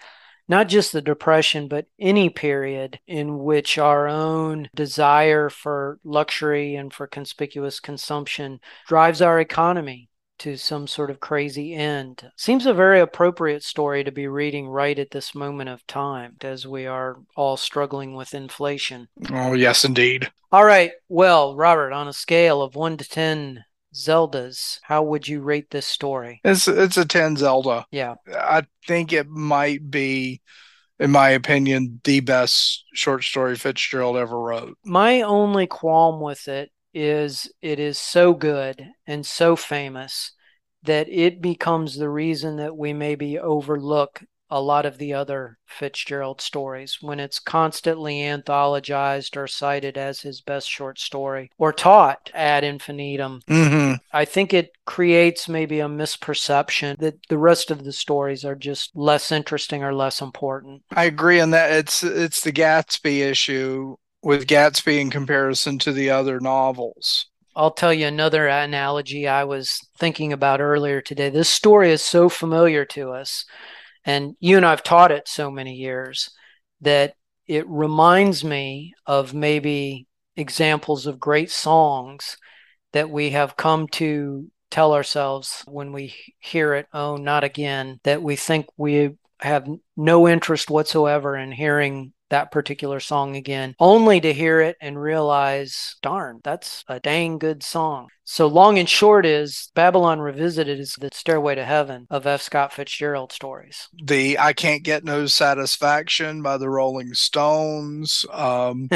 not just the Depression, but any period in which our own desire for luxury and for conspicuous consumption drives our economy to some sort of crazy end. Seems a very appropriate story to be reading right at this moment of time, as we are all struggling with inflation. Oh, yes, indeed. All right. Well, Robert, on a scale of one to ten Zeldas, how would you rate this story? It's it's a ten Zelda. Yeah. I think it might be, in my opinion, the best short story Fitzgerald ever wrote. My only qualm with it is it is so good and so famous that it becomes the reason that we maybe overlook a lot of the other Fitzgerald stories when it's constantly anthologized or cited as his best short story or taught ad infinitum. Mm-hmm. I think it creates maybe a misperception that the rest of the stories are just less interesting or less important. I agree on that. It's it's the Gatsby issue with Gatsby in comparison to the other novels. I'll tell you another analogy I was thinking about earlier today. This story is so familiar to us, and you and I have taught it so many years that it reminds me of maybe examples of great songs that we have come to tell ourselves when we hear it, oh, not again, that we think we have no interest whatsoever in hearing that particular song again, only to hear it and realize, darn, that's a dang good song. So long and short is Babylon Revisited is the stairway to heaven of F. Scott Fitzgerald stories. The I Can't Get No Satisfaction by the Rolling Stones, um,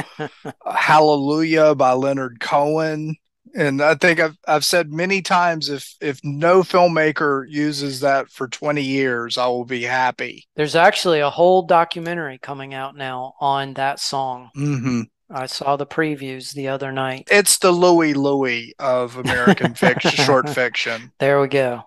Hallelujah by Leonard Cohen. And I think I've I've said many times, if if no filmmaker uses that for twenty years, I will be happy. There's actually a whole documentary coming out now on that song. Mm-hmm. I saw the previews the other night. It's the Louie Louie of American fiction, short fiction. There we go.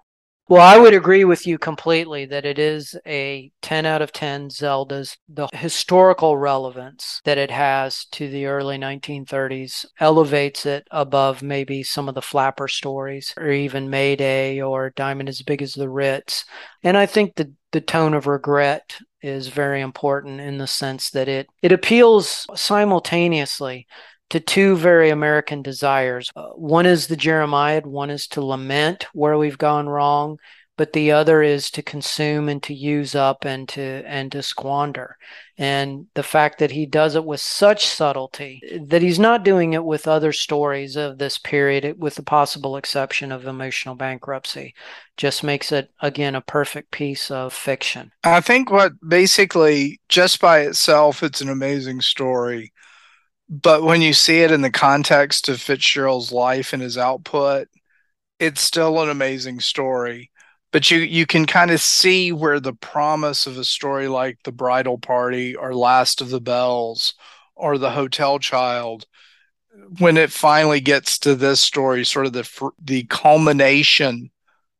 Well, I would agree with you completely that it is a ten out of ten Zeldas. The historical relevance that it has to the early nineteen thirties elevates it above maybe some of the flapper stories or even Mayday or Diamond as Big as the Ritz. And I think the, the tone of regret is very important in the sense that it, it appeals simultaneously to two very American desires. Uh, one is the Jeremiad, one is to lament where we've gone wrong, but the other is to consume and to use up and to and to squander. And the fact that he does it with such subtlety, that he's not doing it with other stories of this period, with the possible exception of Emotional Bankruptcy, just makes it, again, a perfect piece of fiction. I think what basically, just by itself, it's an amazing story. But when you see it in the context of Fitzgerald's life and his output, it's still an amazing story. But you, you can kind of see where the promise of a story like The Bridal Party or Last of the Bells or The Hotel Child, when it finally gets to this story, sort of the the culmination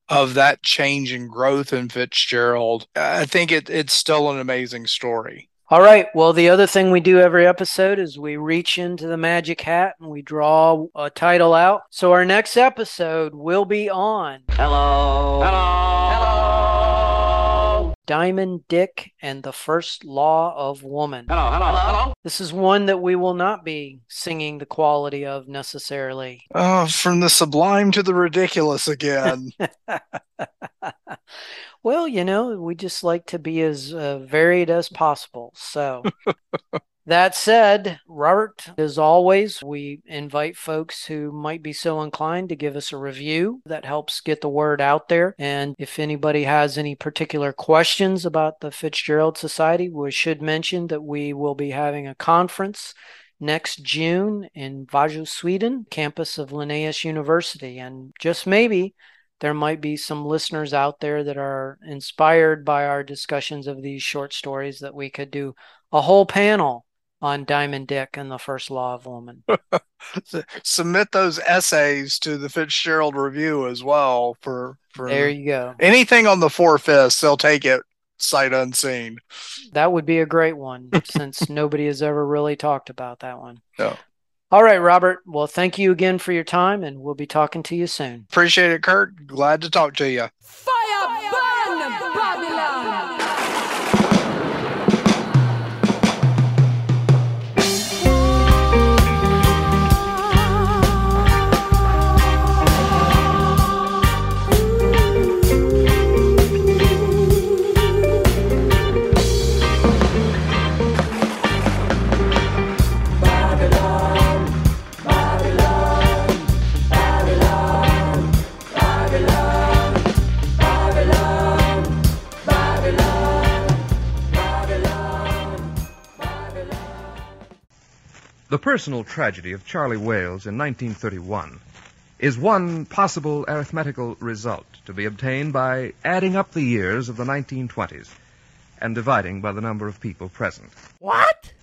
of that change and growth in Fitzgerald, I think it it's still an amazing story. All right. Well, the other thing we do every episode is we reach into the magic hat and we draw a title out. So our next episode will be on Hello. Hello. Hello. Diamond Dick and the First Law of Woman. Hello. Hello. Hello. This is one that we will not be singing the quality of necessarily. Oh, from the sublime to the ridiculous again. Well, you know, we just like to be as uh, varied as possible. So That said, Robert, as always, we invite folks who might be so inclined to give us a review. That helps get the word out there. And if anybody has any particular questions about the Fitzgerald Society, we should mention that we will be having a conference next June in Vajö, Sweden, campus of Linnaeus University. And just maybe there might be some listeners out there that are inspired by our discussions of these short stories that we could do a whole panel on Diamond Dick and the First Law of Woman. Submit those essays to the Fitzgerald Review as well. For, for there you go. Anything on the four fifths, they'll take it sight unseen. That would be a great one, since nobody has ever really talked about that one. No. All right, Robert. Well, thank you again for your time, and we'll be talking to you soon. Appreciate it, Kurt. Glad to talk to you. Fire, Fire burn, burn Babylon! The personal tragedy of Charlie Wales in nineteen thirty-one is one possible arithmetical result to be obtained by adding up the years of the nineteen twenties and dividing by the number of people present. What?